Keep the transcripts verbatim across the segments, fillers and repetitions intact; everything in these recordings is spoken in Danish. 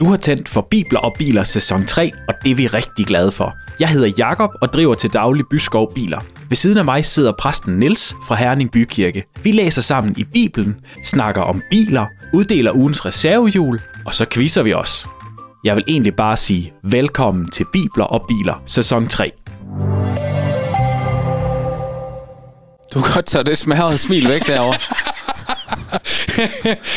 Du har tændt for Bibler og Biler sæson tre, og det er vi rigtig glade for. Jeg hedder Jakob og driver til daglig Byskov Biler. Ved siden af mig sidder præsten Niels fra Herning Bykirke. Vi læser sammen i Bibelen, snakker om biler, uddeler ugens reservehjul, og så quizzer vi os. Jeg vil egentlig bare sige velkommen til Bibler og Biler sæson tre. Du kan godt tage det smadrede smil væk derovre.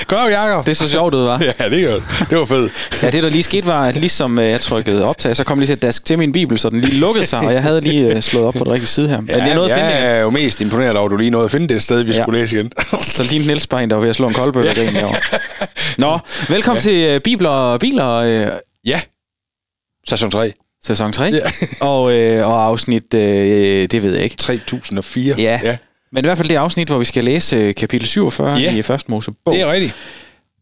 Kom, Jakob. Det er så sjovt ud, hva'? Ja, det var, det var fedt. Ja, det der lige skete var, at ligesom jeg trykkede optag, så kom lige til at daske til min bibel, så den lige lukkede sig, og jeg havde lige slået op på den rigtige side her. Ja, jeg, noget at finde jeg er jo mest imponeret over, at du lige nåede at finde det sted, vi ja. skulle læse igen. Så lige Niels Bein, der var ved at slå en koldbøl i den herovre. Nå, velkommen ja. til Bibler og Biler. Ja, sæson tre. Sæson tre, ja. og, øh, og afsnit, øh, det ved jeg ikke. tre tusind og fire. Ja. ja. Men i hvert fald det afsnit, hvor vi skal læse kapitel syvogfyrre yeah. i Første Mosebog. Det er rigtigt.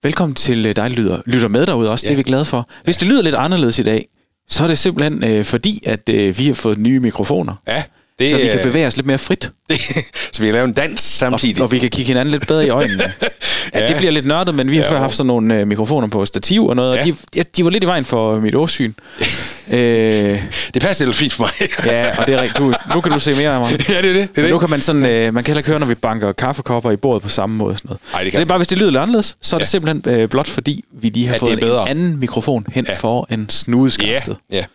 Velkommen til dig, lytter, lytter med derude også. Yeah. Det er vi glade for. Hvis det lyder lidt anderledes i dag, så er det simpelthen øh, fordi, at øh, vi har fået nye mikrofoner. Ja. Det, så vi kan bevæge os lidt mere frit. Det, så vi kan lave en dans samtidig. Og, og vi kan kigge hinanden lidt bedre i øjnene. ja, ja. Det bliver lidt nørdet, men vi har ja, før haft sådan nogle øh, mikrofoner på stativ og noget. Ja. Og de, de var lidt i vejen for mit årsyn. øh, det passer lidt fint for mig. ja, og det er rigtigt. Du, nu kan du se mere af mig. ja, det er det. det, er det. Nu kan man sådan, øh, man kan heller køre, når vi banker kaffekopper i bordet på samme måde. Sådan noget. Ej, det, så det er bare, hvis det lyder lidt anderledes, så er det ja. simpelthen øh, blot fordi, vi lige har ja, fået en anden mikrofon hen ja. for en snudeskaftet. Ja. ja.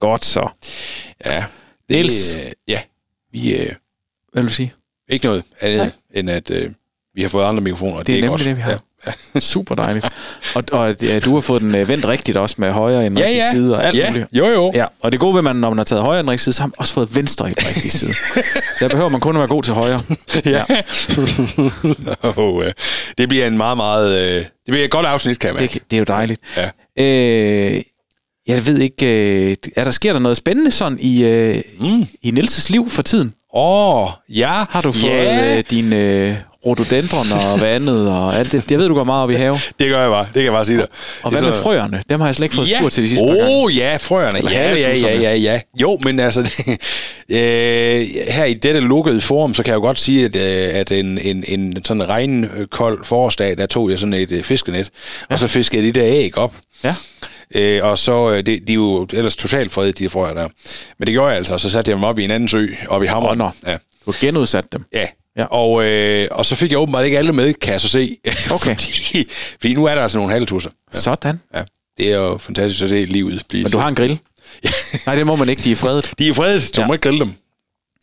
Godt så. Ja. Niels, øh, ja, vi, øh, hvad vil du sige? Ikke noget andet, end at øh, vi har fået andre mikrofoner. Det, det er nemlig godt. Det, vi har. Ja. Super dejligt. Og, og ja, du har fået den øh, vendt rigtigt også med højre end ja, rigtig ja. side og alt ja. muligt. Jo, jo. Ja, og det gode ved, at man, når man har taget højre end rigtig side, så har man også fået venstre end rigtig side. Der behøver man kun at være god til højre. ja. no, øh, det bliver en meget, meget... Øh, det bliver et godt afsnit, kan man. Det, det er jo dejligt. Ja. Øh, Jeg ved ikke, er der sker der noget spændende sådan i mm. i Nielses liv for tiden? Åh, oh, ja. Har du fået yeah. dine rhododendroner og vandet og alt det? Jeg ved, du går meget op i have. Det gør jeg bare, det kan jeg bare sige dig. Og hvad med frøerne? Dem har jeg slet ikke fået yeah. spur til de sidste oh, par gange. Åh ja, frøerne. Ja, ja, ja, ja, ja. Jo, men altså, det, øh, her i dette lukkede forum, så kan jeg jo godt sige, at, at en, en, en sådan regnkold forårsdag, der tog jeg sådan et øh, fiskenet, ja. og så fiskede de der æg op. Ja. Øh, og så, øh, de, de er jo ellers totalt fredet, de frøer der. Men det gjorde jeg altså, så satte jeg dem op i en anden sø, op i Hammer. Nå, ja. Du genudsat dem? Ja, ja. Og, øh, og så fik jeg åbenbart ikke alle med, kan jeg så se. Okay. fordi, fordi nu er der altså nogle halvtusser. Ja. Sådan? Ja, det er jo fantastisk at se livet blive. Men du har en grill? Ja. Nej, det må man ikke, de er fredet. De er fredet, så ja. må ikke grille dem.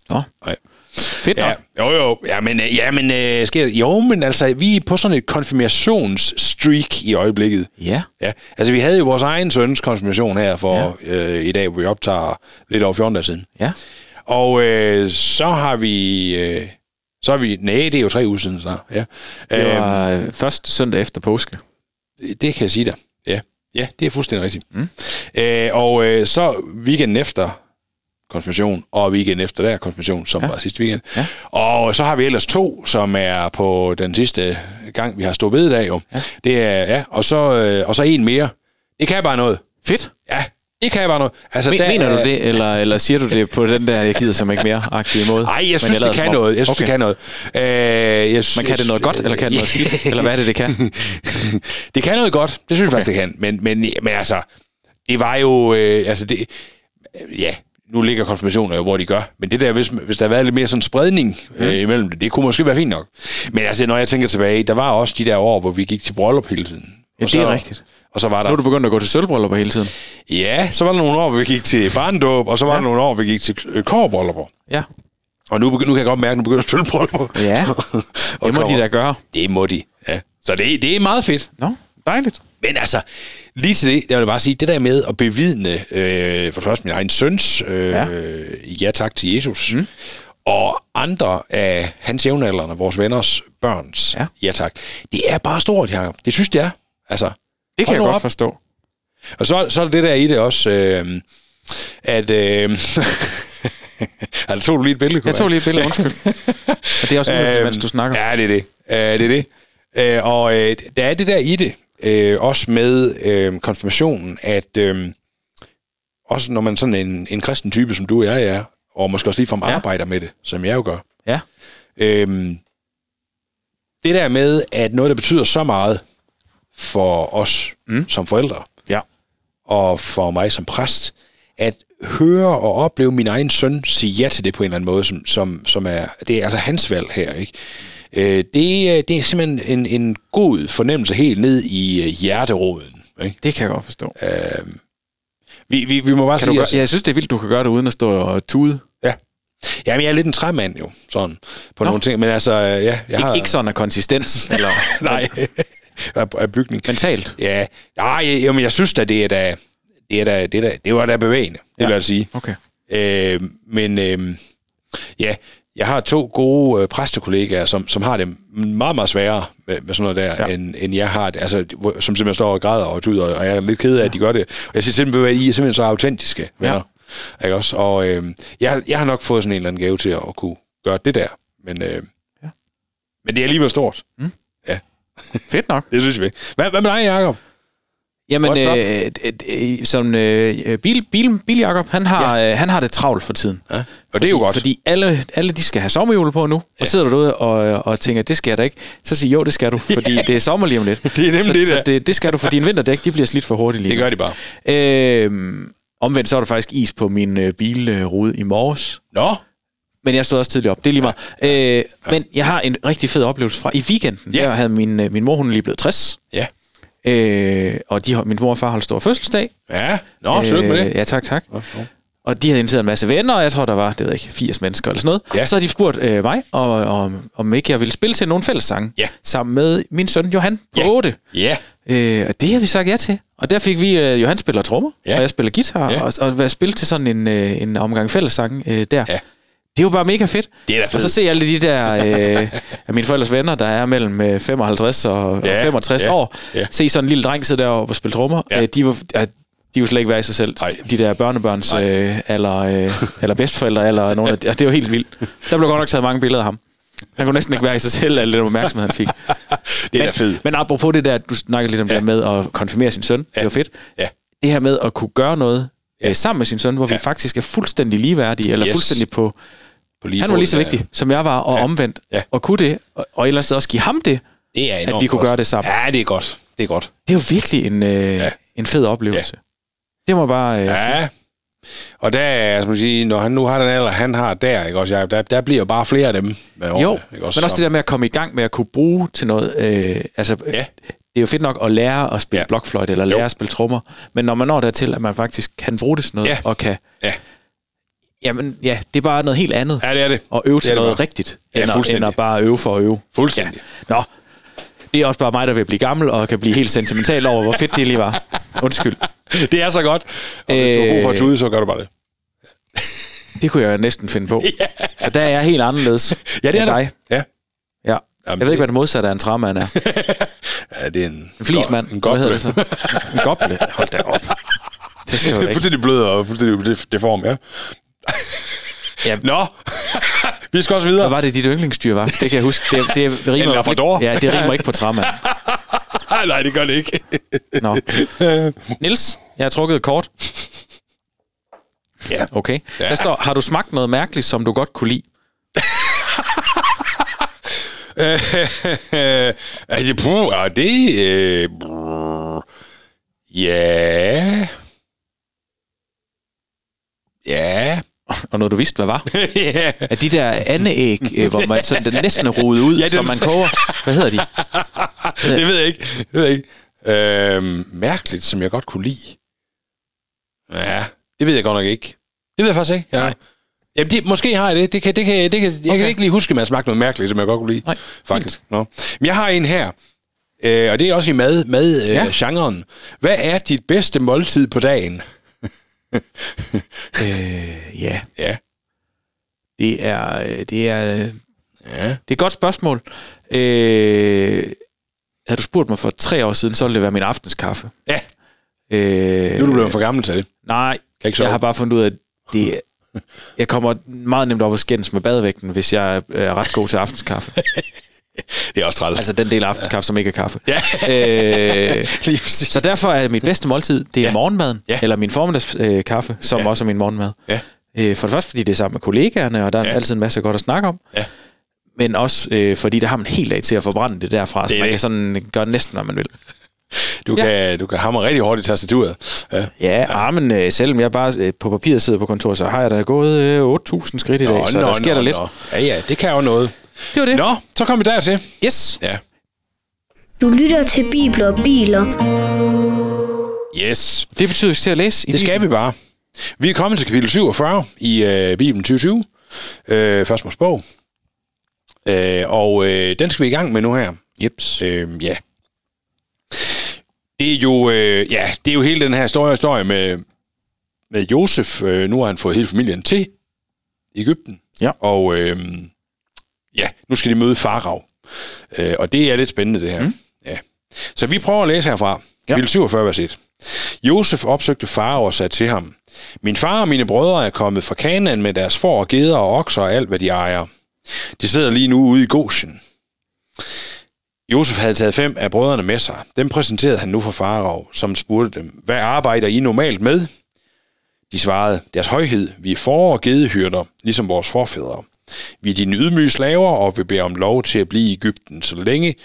Nå. Nej. Fedt nok. Ja, jo, jo. Ja, men, ja, men, øh, sker det? Jo, men altså, vi er på sådan et konfirmationsstreak i øjeblikket. Ja. ja. Altså, vi havde jo vores egen søns konfirmation her for ja. øh, i dag, hvor vi optager lidt over fjorten dage siden. Ja. Og øh, så har vi... Øh, så har vi... Næh, det er jo tre uger siden snart. Ja. Det var æm, først søndag efter påske. Det kan jeg sige dig. Ja, ja det er fuldstændig rigtigt. Mm. Øh, og øh, så weekenden efter... konfirmation, og weekend efter der konfirmation, som ja. var sidste weekend. Ja. Og så har vi ellers to, som er på den sidste gang, vi har stået ved i dag jo. Ja. Det er, ja, og så, og så en mere. Det kan bare noget. Fedt. Ja, det kan bare noget. Altså, Men, der, mener du det, eller, eller siger du det på den der, jeg gider som ikke mere-agtige måde? Nej, jeg, jeg synes, det kan noget. Jeg synes, det kan noget. Man kan det noget godt, eller kan det noget skidt? Eller hvad er det, det kan? det kan noget godt. Det synes okay. jeg faktisk, det kan. Men, men, men altså, det var jo... Øh, altså, det, øh, ja... Nu ligger konfirmationer jo, hvor de gør. Men det der, hvis, hvis der har været lidt mere sådan spredning øh, mm. imellem det, det kunne måske være fint nok. Men altså, når jeg tænker tilbage, der var også de der år, hvor vi gik til bryllup hele tiden. Ja, og så, det er rigtigt. Og så var der... Nu er du begyndt at gå til sølvbryllupper hele tiden. Ja, så var der nogle år, hvor vi gik til barndåb, og så var ja. der nogle år, hvor vi gik til kobryllupper. Ja. Og nu, nu kan jeg godt mærke, at nu begynder sølvbryllupper. Ja, det må de da gøre. Det må de, ja. Så det, det er meget fedt. Nå, dejligt. Men altså, lige til det, der vil jeg bare sige, det der med at bevidne, øh, for først min egen søns, øh, ja. ja tak til Jesus, mm. og andre af hans jævnaldrende, vores venners, børns, ja, ja tak, det er bare stort, Jacob. Det synes det er. Altså, det kan jeg godt op. forstå. Og så, så er det der i det også, øh, at... Øh, altså, tog du lige et billede? Jeg tog lige et billede, undskyld. og det er også noget, mens du snakker. Ja, det er det. Uh, det, er det. Uh, og uh, der er det der i det, Øh, også med øh, konfirmationen, at øh, også når man sådan en, en kristen type, som du og jeg er, og måske også ligefrem ja. arbejder med det, som jeg jo gør. Ja. Øh, det der med, at noget, der betyder så meget for os mm. som forældre, ja. og for mig som præst, at høre og opleve min egen søn sige ja til det på en eller anden måde, som, som, som er, det er altså hans valg her, ikke? Øh, det, det er simpelthen en, en god fornemmelse helt ned i hjerteroden, ikke? Det kan jeg godt forstå. Øh, vi, vi, vi må bare kan sige... Gøre, altså, jeg synes, det er vildt, du kan gøre det uden at stå og tude. Ja. Jamen, jeg er lidt en træmand jo, sådan, på Nå. nogle ting, men altså... Ja, jeg har... Ik- ikke sådan af konsistens, eller... Nej, af bygning. Mentalt? Ja, nej, jamen, jeg synes da, det er da... Det, er da, det, er da, det var da bevægende, det ja. vil jeg sige. Okay. Øh, men øh, ja, jeg har to gode øh, præstekollegaer, som, som har det meget, meget sværere med, med sådan noget der, ja. end, end jeg har det. Altså, som simpelthen står og græder og tuder, og jeg er lidt ked af, ja. at de gør det. Og jeg siger simpelthen, at I er simpelthen så autentiske venner. Ja. Ikke også? Og øh, jeg, jeg har nok fået sådan en eller anden gave til at kunne gøre det der. Men, øh, ja. men det er alligevel stort. Mm. Ja. Fedt nok. Det synes vi. Hvad, hvad med dig, Jakob? Jamen, øh, øh, som øh, bil, bil, bil Jakob, han har ja. øh, han har det travlt for tiden. Ja. Og fordi, det er jo godt. Fordi alle, alle de skal have sommerhjul på nu, og ja. sidder derude og, og tænker, det skal jeg da ikke. Så siger jo, det skal du, fordi ja. det er sommer lige om lidt. Det er nemlig så, det der. Så det, det skal du, for dine vinterdæk, de bliver slidt for hurtigt lige. Det gør de bare. Øh, omvendt, så var der faktisk is på min øh, bilrude i morges. Nå? Men jeg stod også tidligt op, det er lige meget. Ja. Øh, ja. Men jeg har en rigtig fed oplevelse fra i weekenden. Ja. Der havde min, øh, min mor, hun er lige blevet tres. Ja. Øh, og de, min mor og far holdt stor fødselsdag. Ja, nå, tillykke med det. Ja, tak, tak. Nå, nå. Og de havde inviteret en masse venner, og jeg tror, der var, det ved jeg ikke, firs mennesker eller sådan noget. Ja. Så havde de spurgt øh, mig, og, og, om ikke jeg ville spille til nogle fællessange, ja. sammen med min søn Johan på otte. Ja. Øh, og det har vi sagt ja til. Og der fik vi, øh, Johan spiller trommer, ja. og jeg spiller guitar, ja. og, og jeg spillede til sådan en, øh, en omgang fællessange øh, der. Ja. Det er jo bare mega fedt. Det er da fedt. Og så ser jeg alle de der øh, af mine forældres venner, der er mellem femoghalvtreds og, ja, og femogtres ja, år. Ja. Se sådan en lille dreng sidde deroppe og spille trommer. Ja. De var de var slet ikke være i sig selv. Ej. De der børnebørns øh, eller, øh, eller bedsteforældre eller nogen af de, det var helt vildt. Der blev godt nok taget mange billeder af ham. Han kunne næsten ikke være i sig selv, al den opmærksomhed, han fik. Det er da fedt. Men apropos det der, du snakkede lidt om ja. det med at konfirmere sin søn. Ja. Det var fedt. Ja. Det her med at kunne gøre noget ja. sammen med sin søn, hvor ja. vi faktisk er fuldstændig ligeværdige, eller yes. fuldstændig på... Han var lige så vigtig, ja. som jeg var, og ja. omvendt, ja. og kunne det, og, og et eller andet sted også give ham det, det er at vi godt. kunne gøre det sammen. Ja, det er godt. Det er godt. Det er jo virkelig en, øh, ja. en fed oplevelse. Ja. Det må bare øh, ja. sige. Og der, som man siger, når han nu har den alder, han har der, ikke også, der, der bliver jo bare flere af dem. Med årene, jo, ikke også, men også det der med at komme i gang med at kunne bruge til noget. Øh, altså, ja. Det er jo fedt nok at lære at spille ja. blokfløjte, eller lære jo. at spille trommer, men når man når dertil, at man faktisk kan bruge det sådan noget, ja. og kan... Ja. Jamen, ja, det er bare noget helt andet. Ja, det er det. At øve til noget rigtigt, ja, end, at, end at bare øve for at øve. Fuldstændig. Ja. Nå, det er også bare mig, der vil blive gammel, og kan blive helt sentimental over, hvor fedt det lige var. Undskyld. Det er så godt. Og hvis du har brug for at tude, så gør du bare det. Det kunne jeg næsten finde på. Ja. For der er jeg helt anderledes ja, det er end dig. Ja. ja. ja. Jamen, jeg ved ikke, hvad det modsatte af en træmand er. Ja, det er en... En flismand. En goble. Hvad hedder det så? En goble. Hold da op. Det ser jeg da ikke. Det er fuldstændig blød og fuldstændig deform, ja. Ja. Nå, vi skal også videre. Hvad var det, dit yndlingsdyr var? Det kan jeg huske. Det, det rimer en labrador. Ja, det rimer ikke på træmand. Nej, det gør det ikke. Nå. Niels, jeg har trukket et kort. Ja. Okay. Ja. Der står, har du smagt noget mærkeligt, som du godt kunne lide? Altså, puh, er det... Øh, ja... Ja... Og noget, du vidste, hvad var? yeah. At de der andeæg, øh, hvor man sådan, den næsten er rodet ud, ja, som man koger. Hvad hedder de? Hvad det ved jeg ikke. Det ved jeg ikke. Øhm, mærkeligt, som jeg godt kunne lide. Ja, det ved jeg godt nok ikke. Det ved jeg faktisk ikke. Jeg Nej. Jamen, det, måske har jeg det. Det kan, det kan, det kan, okay. Jeg kan ikke lige huske, at man smagte noget mærkeligt, som jeg godt kunne lide. Nej, faktisk. Nå. Men jeg har en her, øh, og det er også i mad, mad øh, ja. genren. Hvad er dit bedste måltid på dagen? øh, ja. ja. Det er det er ja. det er et godt spørgsmål. Øh, havde du spurgt mig for tre år siden, så ville det være min aftenskaffe. Ja. Øh, nu er du blevet for gammel til det. Nej. Jeg har bare fundet ud af, at det, jeg kommer meget nemt op at skændes med badevægten, hvis jeg er ret god til aftenskaffe. Det er også træls. Altså den del af aftenskaffe, ja. som ikke er kaffe. Ja. øh, så derfor er mit bedste måltid, det er ja. morgenmaden, ja. eller min formiddagskaffe, øh, som ja. også er min morgenmad. Ja. Øh, for det første, fordi det er sammen med kollegaerne, og der er ja. altid en masse godt at snakke om. Ja. Men også øh, fordi, der har man helt af til at forbrænde det derfra, det så man det. kan sådan gøre næsten, hvad man vil. Du, ja. kan, du kan hamre rigtig hårdt i tastaturet. Ja, ja, armen, øh, selvom jeg bare øh, på papiret sidder på kontoret, så har jeg da gået øh, otte tusind skridt i dag, nå, så nå, der sker nå, der lidt. Nå. Ja, ja, det kan jo noget. Det var det. Nå, så kom vi dertil. Yes. Ja. Du lytter til Bibler og Biler. Yes. Det betyder ikke til at læse i det Bibelen. Skal vi bare. Vi er kommet til kapitel syvogfyrre i øh, Bibelen tyve tyve. Øh, Første Mosebog. Øh, og øh, den skal vi i gang med nu her. Jeps. Øh, ja. Det er jo øh, ja, det er jo hele den her historie, historie med med Josef. Øh, nu har han fået hele familien til Egypten. Ja. Og øh, ja, nu skal de møde Farao. Øh, og det er lidt spændende det her. Mm. Ja. Så vi prøver at læse herfra. Kapitel syvogfyrre, vers et. Josef opsøgte Farao og sagde til ham: Min far og mine brødre er kommet fra Kanaan med deres får og geder og okser og alt hvad de ejer. De sidder lige nu ude i Gosen. Josef havde taget fem af brødrene med sig. Dem præsenterede han nu for Farao, som spurgte dem: Hvad arbejder I normalt med? De svarede: Deres højhed, vi er får- og gedehyrder, ligesom vores forfædre. Vi er dine ydmyge slaver, og vi beder om lov til at blive i Egypten, så længe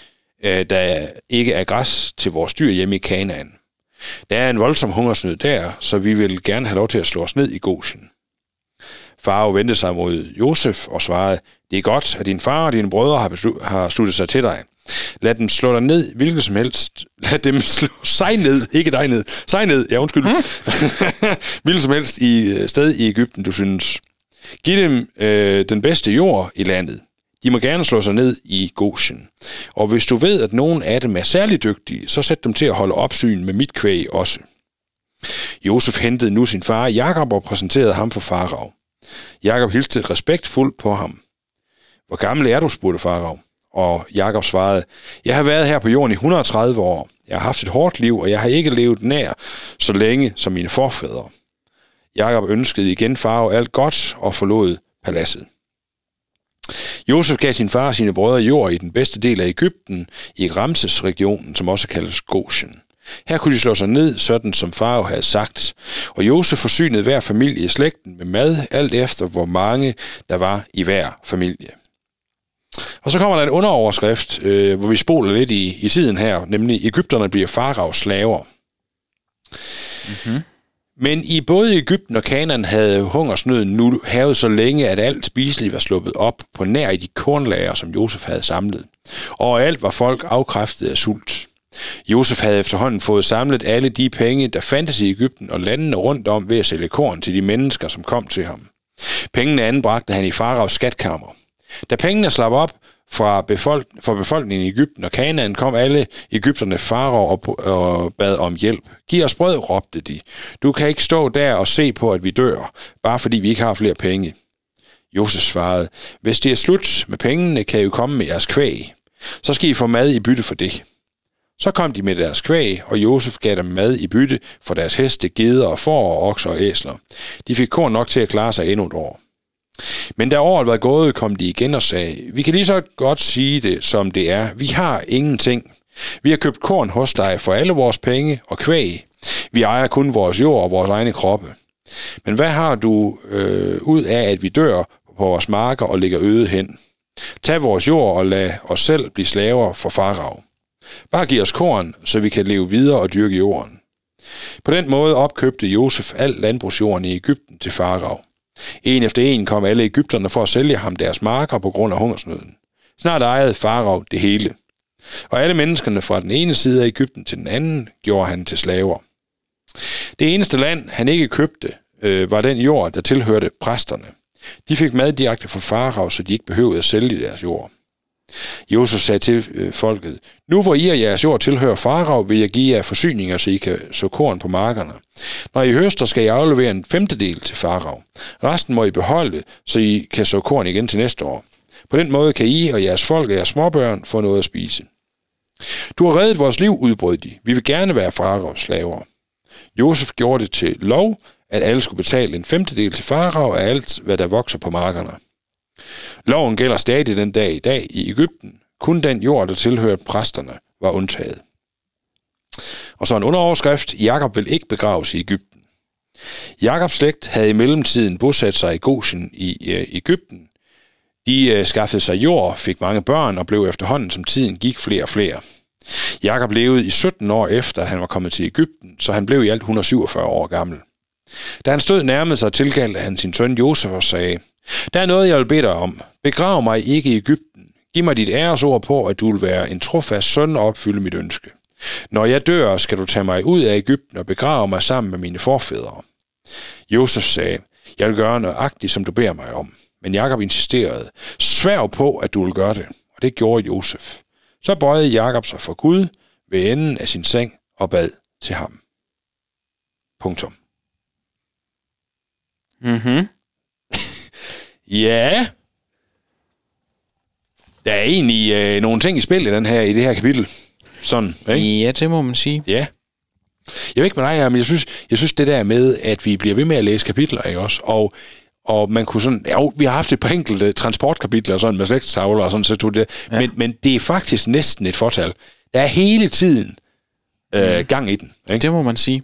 øh, der ikke er græs til vores dyr hjemme i Kanaan. Der er en voldsom hungersnød der, så vi vil gerne have lov til at slå os ned i Gosen. Farao vendte sig mod Josef og svarede: Det er godt, at din far og dine brødre har, beslu- har sluttet sig til dig. Lad dem slå dig ned, hvilket som helst. Lad dem slå sig ned, ikke dig ned. Sig ned, ja undskyld. Mm. hvilket som helst i sted i Egypten, du synes. Giv dem øh, den bedste jord i landet. De må gerne slå sig ned i Gosen. Og hvis du ved, at nogen af dem er særlig dygtige, så sæt dem til at holde opsyn med mit kvæg også. Josef hentede nu sin far Jakob og præsenterede ham for Farao. Jakob hilste respektfuldt på ham. Hvor gammel er du, spurgte Farao. Og Jakob svarede: Jeg har været her på jorden i et hundrede og tredive år. Jeg har haft et hårdt liv, og jeg har ikke levet nær så længe som mine forfædre. Jakob ønskede igen Farao alt godt og forlod paladset. Josef gav sin far og sine brødre jord i den bedste del af Egypten, i Ramses-regionen, som også kaldes Gosen. Her kunne de slå sig ned, sådan som Farao havde sagt, og Josef forsynede hver familie i slægten med mad, alt efter hvor mange der var i hver familie. Og så kommer der en underoverskrift, øh, hvor vi spoler lidt i, i siden her, nemlig: Egypterne bliver Faraos slaver. Mm-hmm. Men i både Egypten og Kanaan havde hungersnøden nu hævet så længe, at alt spiseligt var sluppet op på nær i de kornlager, som Josef havde samlet. Og alt var folk afkræftet af sult. Josef havde efterhånden fået samlet alle de penge, der fandtes i Egypten og landene rundt om, ved at sælge korn til de mennesker, som kom til ham. Pengene anbragte han i Faraos skatkammer. Da pengene slap op fra befolk- for befolkningen i Egypten og Kanaan, kom alle egypterne Farao og, og bad om hjælp. Giv os brød, råbte de. Du kan ikke stå der og se på, at vi dør, bare fordi vi ikke har flere penge. Josef svarede: Hvis det er slut med pengene, kan I jo komme med jeres kvæg. Så skal I få mad i bytte for det. Så kom de med deres kvæg, og Josef gav dem mad i bytte for deres heste, geder og får og okser og æsler. De fik korn nok til at klare sig endnu et år. Men da året var gået, kom de igen og sagde: Vi kan lige så godt sige det, som det er. Vi har ingenting. Vi har købt korn hos dig for alle vores penge og kvæg. Vi ejer kun vores jord og vores egne kroppe. Men hvad har du øh, ud af, at vi dør på vores marker og ligger øde hen? Tag vores jord og lad os selv blive slaver for Farao. Bare giv os korn, så vi kan leve videre og dyrke jorden. På den måde opkøbte Josef al landbrugsjorden i Egypten til Farao. En efter en kom alle egypterne for at sælge ham deres marker på grund af hungersnøden. Snart ejede Farao det hele. Og alle menneskerne fra den ene side af Egypten til den anden gjorde han til slaver. Det eneste land, han ikke købte, øh, var den jord, der tilhørte præsterne. De fik mad direkte fra Farao, så de ikke behøvede at sælge deres jord. Josef sagde til øh, folket: Nu hvor I og jeres jord tilhører Farao, vil jeg give jer forsyninger, så I kan så korn på markerne. Når I høster, skal I aflevere en femtedel til Farao. Resten må I beholde, så I kan så korn igen til næste år. På den måde kan I og jeres folk og jeres småbørn få noget at spise. Du har reddet vores liv, udbrød de. Vi vil gerne være Faraos slaver. Josef gjorde det til lov, at alle skulle betale en femtedel til Farao af alt, hvad der vokser på markerne. Loven gælder stadig den dag i dag i Egypten. Kun den jord, der tilhørte præsterne, var undtaget. Og så en underoverskrift: Jakob vil ikke begraves i Egypten. Jakobs slægt havde i mellemtiden bosat sig i Gosen i øh, Egypten. De øh, skaffede sig jord, fik mange børn og blev efterhånden, som tiden gik, flere og flere. Jakob levede i sytten år efter, han var kommet til Egypten, så han blev i alt et hundrede og syvogfyrre år gammel. Da han stod nærmede sig, tilkaldte han sin søn Josef og sagde, der er noget, jeg vil bede dig om. Begrav mig ikke i Egypten. Giv mig dit æresord på, at du vil være en trofast søn og opfylde mit ønske. Når jeg dør, skal du tage mig ud af Egypten og begrave mig sammen med mine forfædre. Josef sagde, jeg vil gøre nøjagtigt, som du beder mig om. Men Jakob insisterede, sværg på, at du vil gøre det. Og det gjorde Josef. Så bøjede Jakob sig for Gud ved enden af sin seng og bad til ham. Punktum. Mhm. Ja. Der er egentlig øh, nogle ting i spil i, den her, i det her kapitel. Sådan, ikke? Ja, det må man sige. Ja. Jeg ved ikke med dig, men jeg synes, jeg synes det der med, at vi bliver ved med at læse kapitler, ikke også? Og, og man kunne sådan, ja, vi har haft et par enkelte transportkapitler og sådan, med slægtstavler og sådan, så tog det. Ja. Men, men det er faktisk næsten et fortal. Der er hele tiden øh, gang i den, ikke? Det må man sige.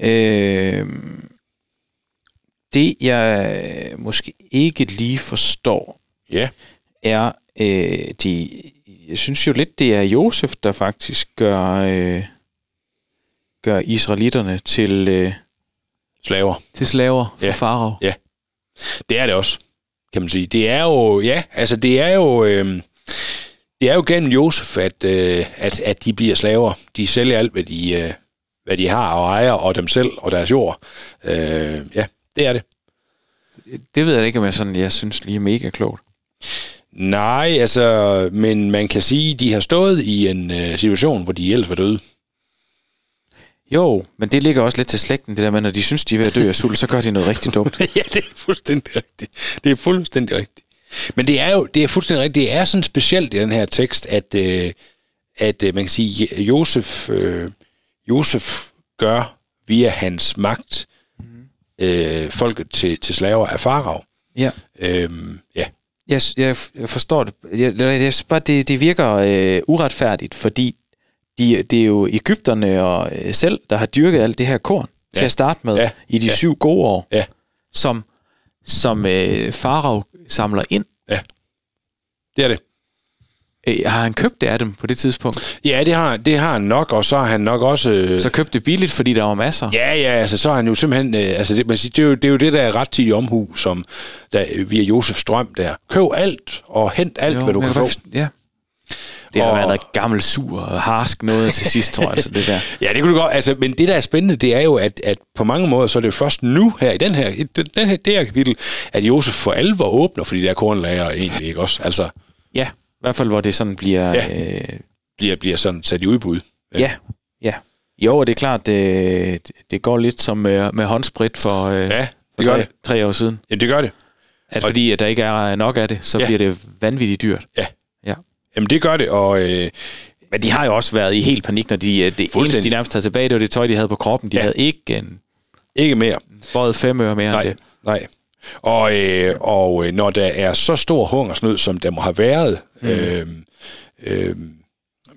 Øh, det, jeg måske ikke lige forstår, ja. er, øh, de, jeg synes jo lidt, det er Josef, der faktisk gør... Øh, gør israelitterne til øh, slaver. Til slaver for ja. Farao. Ja. Det er det også, kan man sige. Det er jo ja, altså det er jo øh, det er jo gennem Josef at øh, at at de bliver slaver. De sælger alt hvad de øh, hvad de har og ejer og dem selv og deres jord. Øh, ja, det er det. Det ved jeg ikke om jeg sådan jeg synes lige er mega klogt. Nej, altså men man kan sige de har stået i en øh, situation hvor de ellers var døde. Jo, men det ligger også lidt til slægten, det der med, når de synes, de er ved at dø af sult, så gør de noget rigtig dumt. Ja, det er fuldstændig rigtigt. Det er fuldstændig rigtigt. Men det er jo det er fuldstændig rigtigt. Det er sådan specielt i den her tekst, at, øh, at øh, man kan sige, at Josef, øh, Josef gør via hans magt øh, folket til, til slaver af Farao. Ja. Øhm, ja. Jeg, jeg forstår det. Jeg, jeg, bare det, det virker øh, uretfærdigt, fordi De, det er jo egypterne og selv, der har dyrket alt det her korn ja. til at starte med ja. i de ja. syv gode år, ja. som, som øh, Farao samler ind. Ja, det er det. Øh, har han købt det af dem på det tidspunkt? Ja, det har, det har han nok, og så har han nok også... Øh... Så købt det billigt, fordi der var masser? Ja, ja, altså så har han jo simpelthen... Øh, altså det, man siger, det, er jo, det er jo det, der er ret til i omhu, som der, via Josefs drøm der. Køb alt, og hent alt, jo, hvad du kan faktisk, få. Ja. Det har og... været noget gammel sur og harsk noget til sidst, tror jeg. Altså, det der. Ja, det kunne du godt. Altså, men det, der er spændende, det er jo, at, at på mange måder, så er det først nu her, i den her, i den her, det her kapitel, at Josef for alvor åbner for de der kornlager egentlig, ikke også? Altså, ja, i hvert fald, hvor det sådan bliver... Ja, øh... bliver, bliver sådan sat i udbud. Ja, ja. ja. Jo, og det er klart, det, det går lidt som med, med håndsprit for, øh, ja, det for tre, det. tre år siden. Ja, det gør det. At og... fordi at der ikke er nok af det, så ja. bliver det vanvittigt dyrt. Ja. Jamen det gør det, og... Øh, men de har jo også været i helt panik, når de, det eneste, de nærmest havde tilbage, det var det tøj, de havde på kroppen. De ja. havde ikke en... Ikke mere. Både fem øre mere nej, end det. Nej, og, øh, og øh, når der er så stor hungersnød, som der må have været mm. øh, øh,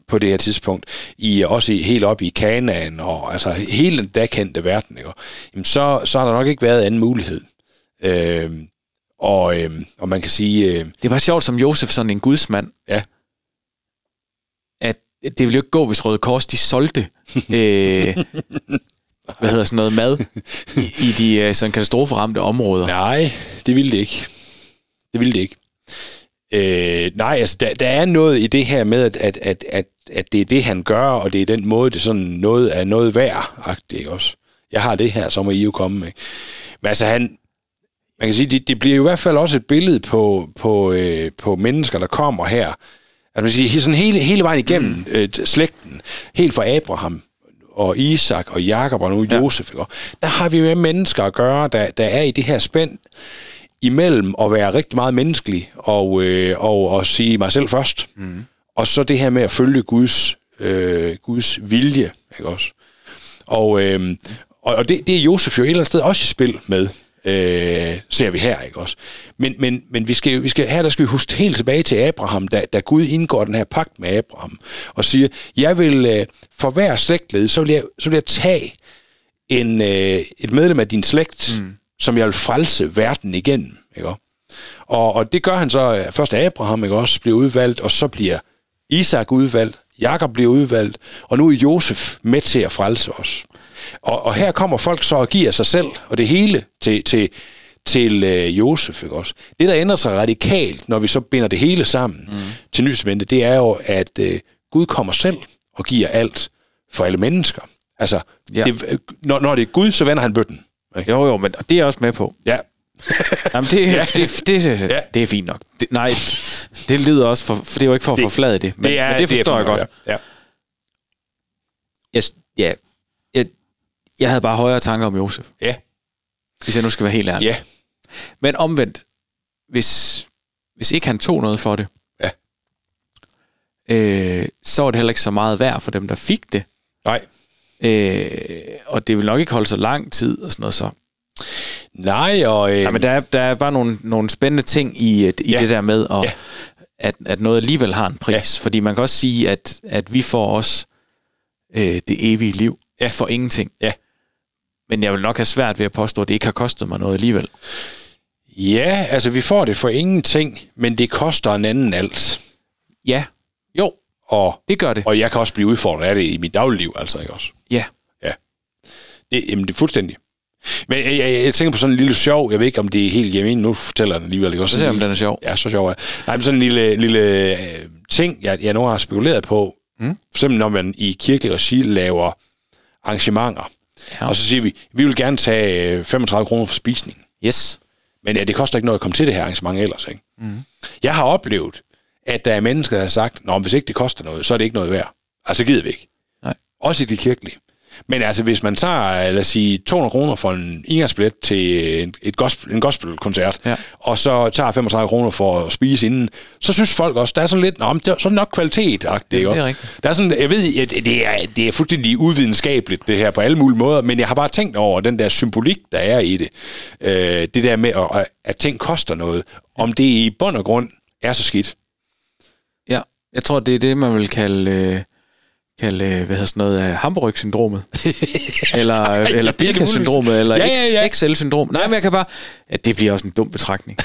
på det her tidspunkt, i, også i, helt op i Kanaan, og altså hele den dagkendte verden, jo, jamen, så, så har der nok ikke været anden mulighed. Øh, og, øh, og man kan sige... Øh, det var sjovt, som Josef, sådan en gudsmand. Ja. Det ville jo ikke gå, hvis Røde Kors, de solgte øh, hvad hedder sådan noget mad i, i de sådan katastroferamte områder. Nej, det ville det ikke. Det ville det ikke. Øh, nej, altså der, der er noget i det her med, at, at, at, at, at det er det, han gør, og det er den måde, det sådan noget er noget værd-agtigt, ikke også? Jeg har det her, så må I jo komme med. Men altså han... Man kan sige, det, det bliver i hvert fald også et billede på, på, øh, på mennesker, der kommer her, at man siger, sådan hele, hele vejen igennem mm. øh, slægten, helt fra Abraham og Isak og Jakob og nu ja. Josef, og der har vi med mennesker at gøre, der, der er i det her spænd imellem at være rigtig meget menneskelig og, øh, og, og sige mig selv først, mm. og så det her med at følge Guds, øh, Guds vilje, ikke også? Og, øh, og, og det, det er Josef jo et eller andet sted også i spil med. Øh, ser vi her, ikke også? Men, men, men vi skal, vi skal, her der skal vi huske helt tilbage til Abraham, da, da Gud indgår den her pagt med Abraham, og siger, jeg vil øh, for hver slægtled, så vil jeg, så vil jeg tage en, øh, et medlem af din slægt, mm. som jeg vil frelse verden igennem, ikke også? Og, og det gør han så, først Abraham, ikke også, bliver udvalgt, og så bliver Isak udvalgt, Jakob bliver udvalgt, og nu er Josef med til at frelse os. Og, og her kommer folk så og giver sig selv og det hele til, til, til øh, Josef, ikke også? Det, der ændrer sig radikalt, når vi så binder det hele sammen mm. til nysvendet, det er jo, at øh, Gud kommer selv og giver alt for alle mennesker. Altså, ja. det, når, når det er Gud, så vender han bøtten. Okay? Jo, jo, men det er jeg også med på. Ja. Jamen, det, ja. det, det, det, ja. det er fint nok. Det, nej, det lyder også, for, for det er jo ikke for at forflade det, men det, er, men det forstår det jeg godt. Ja. Jeg, ja, jeg, jeg havde bare højere tanker om Josef. Ja. Hvis jeg nu skal være helt ærlig. Ja. Men omvendt, hvis, hvis ikke han tog noget for det, ja. øh, så var det heller ikke så meget værd for dem, der fik det. Nej. Øh, og det vil nok ikke holde så lang tid og sådan noget så. Nej, og... Øh... Ja, men der, er, der er bare nogle, nogle spændende ting i, i ja. det der med, og, ja. at, at noget alligevel har en pris. Ja. Fordi man kan også sige, at, at vi får også øh, det evige liv ja. for ingenting. Ja. Men jeg vil nok have svært ved at påstå, at det ikke har kostet mig noget alligevel. Ja, altså vi får det for ingenting, men det koster en anden alt. Ja, jo, og, det gør det. Og jeg kan også blive udfordret af det i mit dagligliv, altså ikke også? Ja. Ja, det, jamen det er fuldstændig. Men jeg, jeg, jeg tænker på sådan en lille sjov, jeg ved ikke om det er helt hjemme nu fortæller den alligevel ikke også. Jeg ser om den er sjov. Ja, så sjov er det. Nej, men sådan en lille, lille øh, ting, jeg, jeg nu har spekuleret på, mm. for eksempel når man i kirkelig regi laver arrangementer, ja. Og så siger vi, vi vil gerne tage femogtredive kroner for spisning. Yes. Men ja, det koster ikke noget at komme til det her arrangement ellers, ikke? Mm. Jeg har oplevet, at der er mennesker, der har sagt, nå, hvis ikke det koster noget, så er det ikke noget værd. Altså gider vi ikke. Nej. Også i det kirkelige. Men altså, hvis man tager, lad os sige, to hundrede kroner for en indgangsbillet til et gospel, en gospelkoncert, ja. Og så tager femogtredive kroner for at spise inden, så synes folk også, der er sådan lidt, nå, men det er, så er det nok kvalitet-agtigt, ikke? Det er rigtigt. Der er sådan, jeg ved, at det er, det er fuldstændig uvidenskabeligt, det her, på alle mulige måder, men jeg har bare tænkt over den der symbolik, der er i det. Øh, det der med, at, at ting koster noget. Om det i bund og grund er så skidt. Ja, jeg tror, det er det, man vil kalde... Øh kalde, hvad hedder sådan noget, Hamburg-syndromet, eller, eller Bilka-syndromet, eller ja, ja, ja. Excel-syndrom. Nej, men jeg kan bare... Ja, det bliver også en dum betragtning.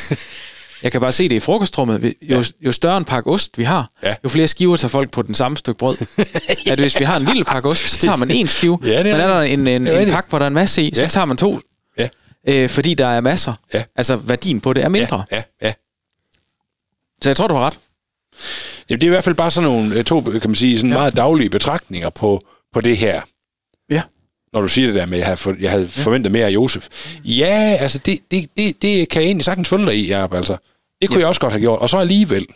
Jeg kan bare se det i frokostrummet. Jo, jo større en pakke ost vi har, ja. Jo flere skiver tager folk på den samme stykke brød. ja. At hvis vi har en lille pakke ost, så tager man én skive, ja, men er der en, en, en pakke, hvor der er en masse i, ja. Så tager man to, ja. øh, fordi der er masser. Ja. Altså, værdien på det er mindre. Ja. Ja. Ja. Så jeg tror, du har ret. Jamen, det er i hvert fald bare sådan nogle to, kan man sige, sådan ja. meget daglige betragtninger på, på det her. Ja. Når du siger det der med, at jeg havde, jeg havde ja. forventet mere af Josef. Ja, altså, det, det, det, det kan jeg egentlig sagtens følge dig i, Jacob, altså. Det kunne ja. jeg også godt have gjort, og så alligevel.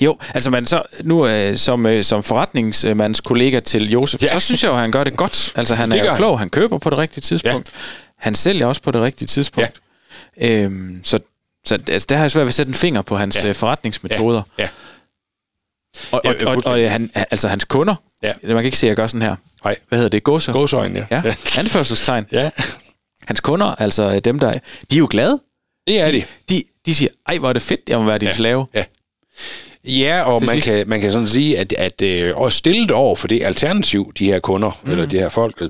Jo, altså, man så, nu øh, som, øh, som forretningsmands kollega til Josef, ja. så synes jeg jo, han gør det godt. Altså, han er jo klog, han køber på det rigtige tidspunkt. Ja. Han sælger også på det rigtige tidspunkt. Ja. Øhm, så så altså, der har jeg svært ved at sætte en finger på hans ja. forretningsmetoder. Ja, ja. Og, og, og, og han, altså hans kunder, ja. man kan ikke se, at jeg gør sådan her. Nej. Hvad hedder det? Goser? Goseøjen, ja. ja. Anførselstegn. Ja. Hans kunder, altså dem, der... De er jo glade. Det er de. De, de, de siger, ej, hvor er det fedt, jeg må være din ja. slave. Ja, ja og man kan, man kan sådan sige, at, at, at og stille det over for det alternativ, de her kunder, mm. eller de her folk,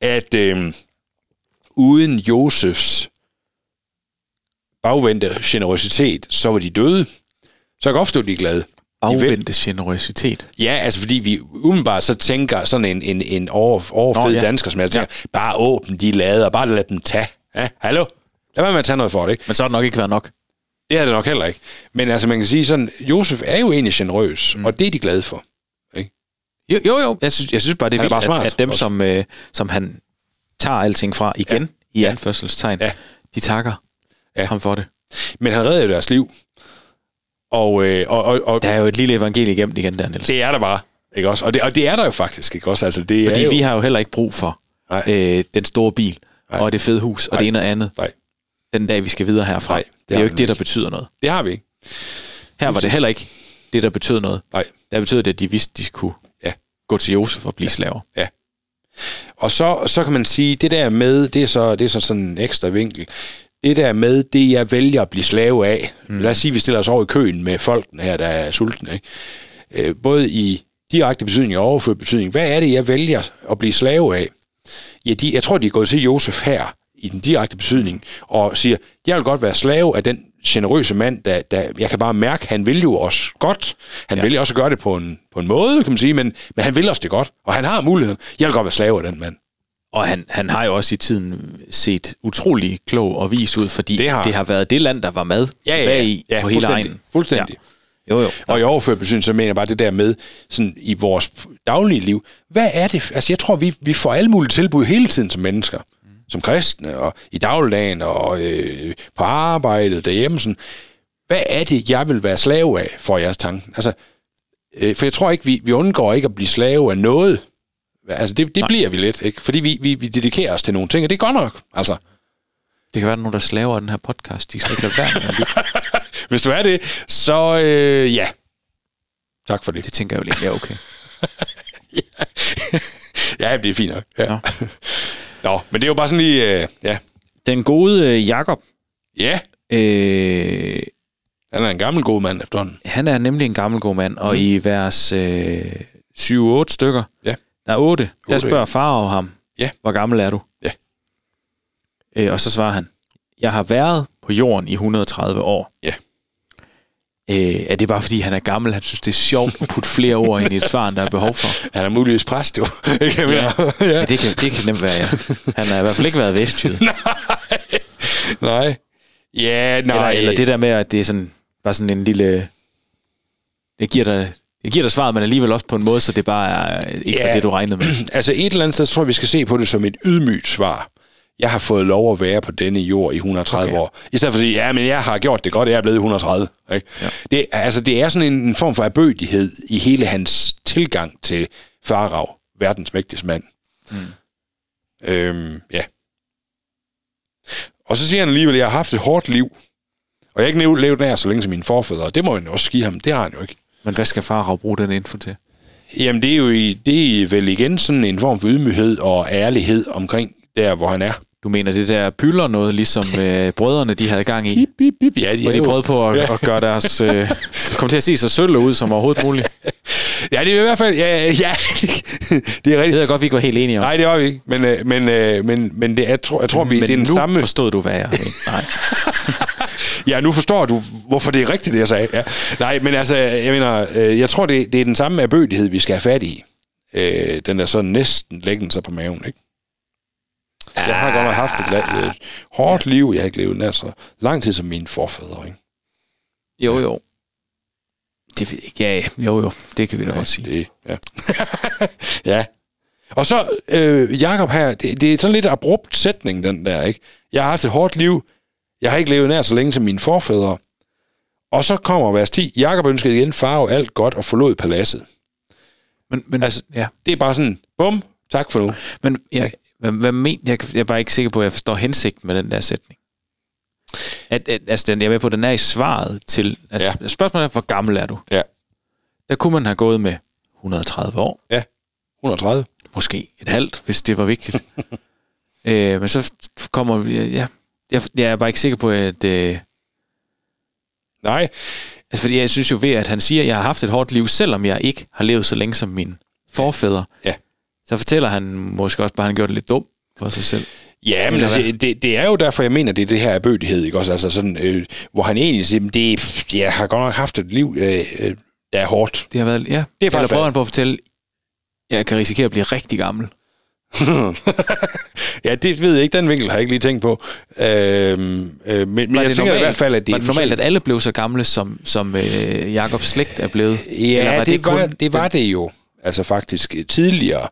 at øh, uden Josefs bagvendte generøsitet, så var de døde. Så kan ofte de glade. Afvendte generøsitet. Ja, altså fordi vi umiddelbart så tænker sådan en, en, en over, overfed Nå, ja. dansker, som jeg tænker, ja. bare åbn de lader, bare lad dem tage. Ja, hallo? Der må man tage noget for det, ikke? Men så har det nok ikke været nok. Det har det nok heller ikke. Men altså man kan sige sådan, Josef er jo egentlig generøs, mm. og det er de glade for. Ikke? Jo, jo, jo. Jeg synes, jeg synes bare, det er, er vildt, at, at dem, som, øh, som han tager alting fra igen, ja. i ja. anførselstegn, ja. de takker ja. ham for det. Men han redder jo deres liv. Og, øh, og, og, og der er jo et lille evangelie igennem igen der, Niels. Det er der bare, ikke også? Og det, og det er der jo faktisk, ikke også? Altså, det Fordi er jo... vi har jo heller ikke brug for øh, den store bil, Nej. og det fede hus, og Nej. det ene og andet. Nej. Den dag, vi skal videre herfra. Nej, det, det er jo ikke det, der betyder noget. Det har vi ikke. Her var det heller ikke det, der betød noget. Nej. Der betød det, at de vidste, de skulle ja. gå til Josef og blive ja. slaver. Ja. Og så, så kan man sige, det der med, det er så, det er så sådan en ekstra vinkel. Det der med, det jeg vælger at blive slave af, mm. lad os sige, at vi stiller os over i køen med folkene her, der er sultne, ikke? Både i direkte betydning og overført betydning. Hvad er det, jeg vælger at blive slave af? Ja, de, jeg tror, de er gået til Josef her, i den direkte betydning, og siger, jeg vil godt være slave af den generøse mand, der, der, jeg kan bare mærke, han vil jo også godt. Han ja. vil jo også gøre det på en, på en måde, kan man sige, men, men han vil også det godt, og han har muligheden. Jeg vil godt være slave af den mand. Og han, han har jo også i tiden set utrolig klog og vis ud, fordi det har, det har været det land, der var med ja, tilbage ja, i ja, på hele egnen. Fuldstændig. Ja. Jo, jo. Og i overført betydning, så mener jeg bare det der med, sådan i vores daglige liv, hvad er det? Altså jeg tror, vi, vi får alle mulige tilbud hele tiden som mennesker, mm. som kristne, og i dagligdagen, og øh, på arbejdet derhjemme. Sådan. Hvad er det, jeg vil være slave af, for jeres tanken? Altså, øh, for jeg tror ikke, vi, vi undgår ikke at blive slave af noget. Altså, det, det bliver vi lidt, ikke? Fordi vi, vi, vi dedikerer os til nogle ting, og det er godt nok, altså. Det kan være, der nogen, der slaver den her podcast. De skal ikke lade være med. Hvis du er det, så øh, ja. Tak for det. Det tænker jeg jo lidt, ja, okay. ja. ja, det er fint nok. Ja. Nå. Nå, men det er jo bare sådan lige, øh, ja. Den gode øh, Jakob. Ja. Øh, han er en gammel god mand efterhånden. Han er nemlig en gammel god mand, og mm. i vers øh, syv otte stykker, ja. Der er otte. Der spørger Farao ham, ja. Hvor gammel er du? Ja. Æ, og så svarer han, jeg har været på jorden i et hundrede og tredive år. Ja. Æ, er det bare fordi, han er gammel? Han synes, det er sjovt at putte flere ord ind i et svar, der er behov for. Han er muligvis præst, jo. ja. ja, det, kan, det kan nemt være, ja. Han har i hvert fald ikke været vestjyde. nej. Nej. Ja, nej. Eller, eller det der med, at det er sådan, bare sådan en lille... Det giver dig... Jeg giver dig svaret, men alligevel også på en måde, så det bare er ikke ja, det, du regnede med. Altså et eller andet sted, så tror jeg, vi skal se på det som et ydmygt svar. Jeg har fået lov at være på denne jord i et hundrede og tredive okay. år. I stedet for at sige, ja, men jeg har gjort det godt, jeg er blevet et hundrede og tredive. Ikke? Ja. Det, altså, det er sådan en, en form for ærbødighed i hele hans tilgang til Farao, verdens mægtigste mand. Mm. Øhm, ja. Og så siger han alligevel, jeg har haft et hårdt liv, og jeg har ikke levet nær så længe som mine forfædre, og det må han også give ham, det har han jo ikke. Men hvad skal Farao bruge den info til? Jamen, det er jo i, det er vel igen sådan en form for ydmyghed og ærlighed omkring der, hvor han er. Du mener, det der pyller noget, ligesom øh, brødrene, de havde gang i? Bip, bip, bip. Ja, de hvor de jo. prøvede på at, ja. at gøre deres... Øh, komme til at se så sølle ud som overhovedet muligt. ja, det er i hvert fald... Ja, ja det er rigtigt. Det ved godt, vi ikke var helt enige om. Nej, det var vi ikke. Men, øh, men, øh, men, men det, jeg, tror, jeg tror, vi men det er den samme... Men nu forstod du, hvad jeg... Nej. Ja, nu forstår du, hvorfor det er rigtigt, det jeg sagde. Ja. Nej, men altså, jeg mener, øh, jeg tror, det, det er den samme ærbødighed, vi skal have fat i. Øh, den er så næsten læggende sig på maven, ikke? Ah. Jeg har godt nok haft et, la- et hårdt liv, jeg har ikke levet nær så lang tid som mine forfædre, ikke? Jo, jo. Det, ja, jo, jo. Det kan vi da ja, godt sige. Det, ja. ja. Og så, øh, Jakob her, det, det er sådan lidt abrupt sætning, den der, ikke? Jeg har haft et hårdt liv, jeg har ikke levet nær så længe som mine forfædre. Og så kommer vers ti. Jakob ønskede igen Farao alt godt og forlod paladset. Men, men altså, ja. Det er bare sådan, bum, tak for nu. Men jeg, hvad, hvad men, jeg, jeg er bare ikke sikker på, at jeg forstår hensigten med den der sætning. At, at, altså, den, jeg er med på, den er i svaret til... Altså, ja. Spørgsmålet er, hvor gammel er du? Ja. Der kunne man have gået med et hundrede og tredive år. Ja, et hundrede og tredive. Måske et halvt, hvis det var vigtigt. øh, men så kommer vi... Ja. Jeg, jeg er bare ikke sikker på, at... Øh... Nej. Altså, fordi jeg synes jo ved, at han siger, at jeg har haft et hårdt liv, selvom jeg ikke har levet så længe som mine forfædre. Ja. Så fortæller han måske også bare, at han gjorde det lidt dumt for sig selv. Ja, men altså, det, det er jo derfor, jeg mener, det er det her ærbødighed, ikke også? Altså sådan, øh, hvor han egentlig siger, det, jeg har godt nok haft et liv, øh, der er hårdt. Det har været, ja. Det er faktisk Eller prøver han på at fortælle, at jeg kan risikere at blive rigtig gammel. ja, det ved jeg ikke. Den vinkel har jeg ikke lige tænkt på. Øhm, øh, men men jeg det tænker normalt, i hvert fald, at det er... Var det normalt, at alle blev så gamle, som, som øh, Jakobs slægt er blevet? Ja, var det, det, kun, var, det var det jo. Altså faktisk tidligere,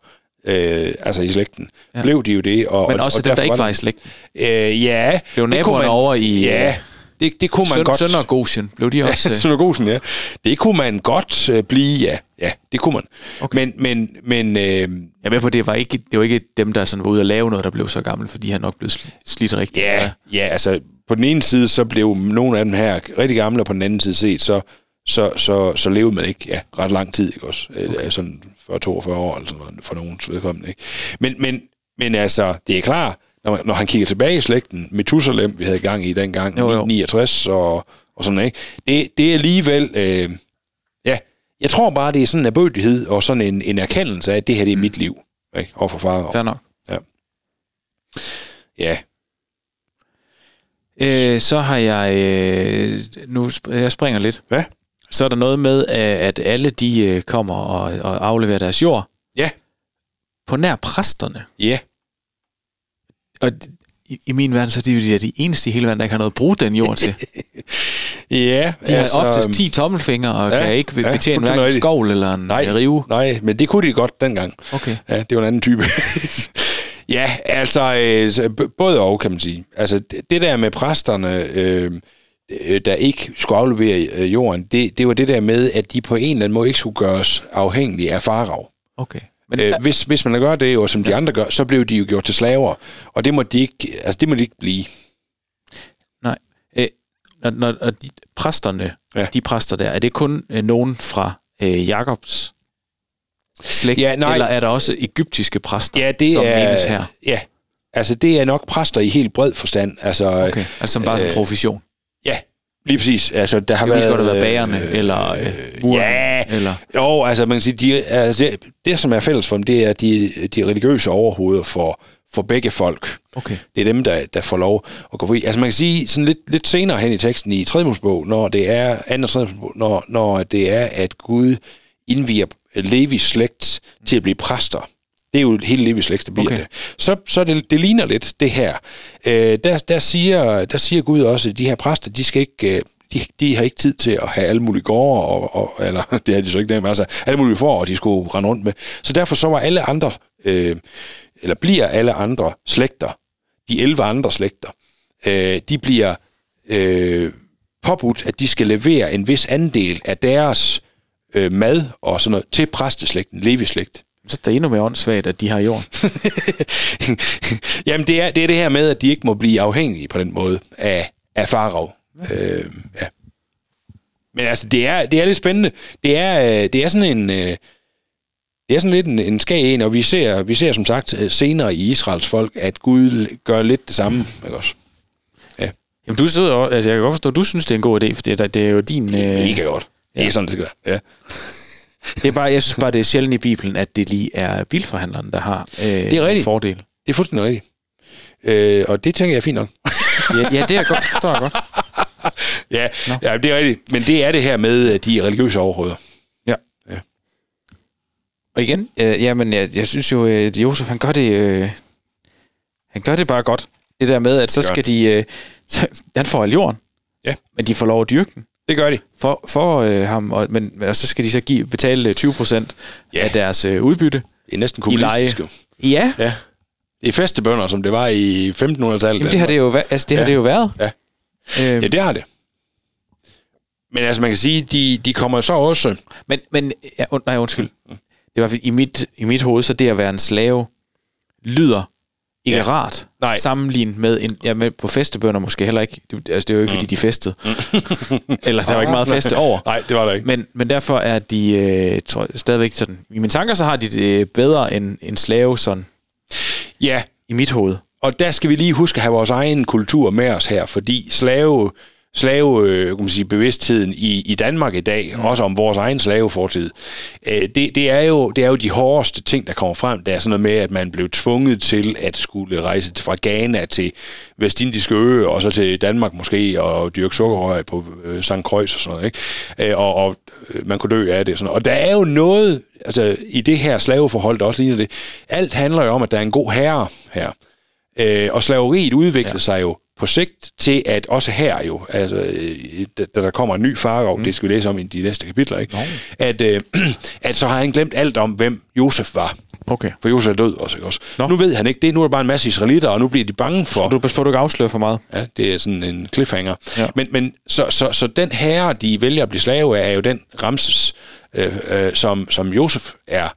øh, altså i slægten, ja. blev de jo det. Og, men også og, og dem, der ikke var i slægten? Øh, ja. Blev naboerne over i... Ja. Det, det kunne man Søn, godt... Sønder Gosen blev de også... Ja, Sønder Gosen, ja. Det kunne man godt øh, blive, ja. Ja, det kunne man. Okay. Men... men, men øh, jeg er med på, det var ikke, det var ikke dem, der sådan var ude at lave noget, der blev så gammel, fordi han nok blev slidt rigtig. Ja, ja. ja, altså på den ene side, så blev nogle af dem her rigtig gamle, og på den anden side set, så, så, så, så levede man ikke ja, ret lang tid, ikke også? Okay. Sådan fyrre til toogfyrre år, eller sådan for nogens vedkommende, ikke? Men, men, men altså, det er klart, Når, når han kigger tilbage i slægten, Metusalem, vi havde gang i dengang, jo, jo. niogtres og, og sådan noget, det, det er alligevel, øh, ja, jeg tror bare, det er sådan en ærbødighed og sådan en, en erkendelse af, at det her, det er mit liv, ikke? Og for Farao. Fair nok. Ja. Ja. Øh, så har jeg... Øh, nu sp- jeg springer lidt. Hvad? Så er der noget med, at alle de kommer og, og afleverer deres jord. Ja. På nær præsterne. Ja. Og i, i min verden, så er de jo de, de eneste i hele verden, der ikke har noget at bruge den jord til. Ja. De altså, har oftest ti tommelfingre og ja, kan ikke betjene ja, hverken skovl eller en nej, rive. Nej, men det kunne de godt dengang. Okay. Ja, det var en anden type. Ja, altså øh, både og, kan man sige. Altså det, det der med præsterne... Øh, der ikke skulle aflevere jorden, det, det var det der med, at de på en eller anden måde ikke skulle gøres afhængige af farao. Okay. Men, øh, hvis, hvis man gør det, og som ja. de andre gør, så blev de jo gjort til slaver, og det må de ikke, altså det må de ikke blive. Nej. Øh, når, når de, præsterne, ja. de præster der, er det kun øh, nogen fra øh, Jakobs slægt, ja, eller er der også egyptiske præster, ja, det som er, menes her? Ja, altså det er nok præster i helt bred forstand. Altså, okay, altså som bare øh, som profession? Ja, lige præcis. Altså der har jo, været skal der være bagerne øh, øh, eller øh, muren, ja, eller jo, altså man kan sige de, altså, det som er fælles for dem, det er de de religiøse overhoveder for for begge folk. Okay. Det er dem der der får lov at gå fri. Altså man kan sige sådan lidt lidt senere hen i teksten i tredje Mosebog, når det er anden tredje Mosebog, når når det er at Gud indvier Levis slægt til at blive præster. Det er jo hele Levis slægt, der bliver okay. det. Så, så det, det ligner lidt det her. Øh, der, der, siger, der siger Gud også, at de her præster, de, skal ikke, de, de har ikke tid til at have alle mulige gårde, og, og, eller det har de så ikke, altså alle mulige får, og de skulle rende rundt med. Så derfor så var alle andre, øh, eller bliver alle andre slægter, de elleve andre slægter, øh, de bliver øh, påbudt, at de skal levere en vis andel af deres øh, mad og sådan noget til præsteslægten, Levis slægt. Så det er endnu mere åndssvagt, at de har jord. Jamen, det er, det er det her med, at de ikke må blive afhængige på den måde af, af farao. Øh, ja. Men altså, det er, det er lidt spændende. Det er, det er sådan en... Det er sådan lidt en, en skag en, og vi ser, vi ser som sagt senere i Israels folk, at Gud gør lidt det samme. Ikke også? Ja. Jamen, du sidder også... Altså, jeg kan godt forstå, at du synes, det er en god idé, for det er, det er jo din... Øh... Mega godt. Det er ja. sådan, det skal være. Ja. Det er bare, jeg synes bare, det er sjældent i Bibelen, at det lige er bilforhandleren, der har øh, det er en fordel. Det er fuldstændig rigtigt. Øh, og det tænker jeg er fint nok. ja, ja, det er godt. Det forstår jeg godt. ja, ja, det er rigtigt. Men det er det her med de religiøse overhoveder. Ja. ja. Og igen, øh, jamen, jeg, jeg synes jo, at Josef, han gør det, øh, han gør det bare godt. Det der med, at så skal de... Øh, så, han får al jorden, ja. men de får lov at dyrke den. Det gør de. For, for øh, ham, og, men, og så skal de så give, betale tyve procent ja. af deres øh, udbytte. Det er næsten kommunistisk. Ja. ja. Det er fæstebønder, som det var i femtenhundredetallet. Jamen, det har det jo, altså, det ja. har det jo været. Ja. Øh. ja, det har det. Men altså, man kan sige, de, de kommer så også... Men, men ja, und, nej, undskyld. Det var i mit, i mit hoved, så det at være en slave lyder ikke ja. rart, nej. Sammenlignet med, en, ja, med på festebønder måske heller ikke. Det, altså, det er jo ikke, mm. fordi de festede. Eller der var ikke meget feste over. Nej, det var der ikke. Men, men derfor er de øh, tror, stadigvæk sådan... I mine tanker, så har de det bedre end en slave sådan. Ja. I mit hoved. Og der skal vi lige huske at have vores egen kultur med os her, fordi slave... slave, øh, kan man sige, bevidstheden i, i Danmark i dag, mm. også om vores egen slavefortid, øh, det, det, er jo, det er jo de hårdeste ting, der kommer frem. Det er sådan noget med, at man blev tvunget til at skulle rejse fra Ghana til Vestindiske Øer, og så til Danmark måske, og dyrke sukkerrøg på øh, Sankt Croix og sådan noget, ikke? Øh, og, og man kunne dø af det. Sådan. Og der er jo noget, altså i det her slaveforhold, der også ligner det, alt handler jo om, at der er en god herre her. Øh, og slaveriet udvikler ja. sig jo på sigt til, at også her jo, altså, da der kommer en ny farao, mm. det skal vi læse om i de næste kapitler, ikke? No. At, øh, at så har han glemt alt om, hvem Josef var. Okay. For Josef er død også, ikke også? No. Nu ved han ikke det, nu er der bare en masse israelitter, og nu bliver de bange for... Så du passer på, at du ikke afslører for meget. Ja, det er sådan en cliffhanger. Ja. Men, men så, så, så den herre, de vælger at blive slave af, er jo den Ramses, øh, øh, som, som Josef er.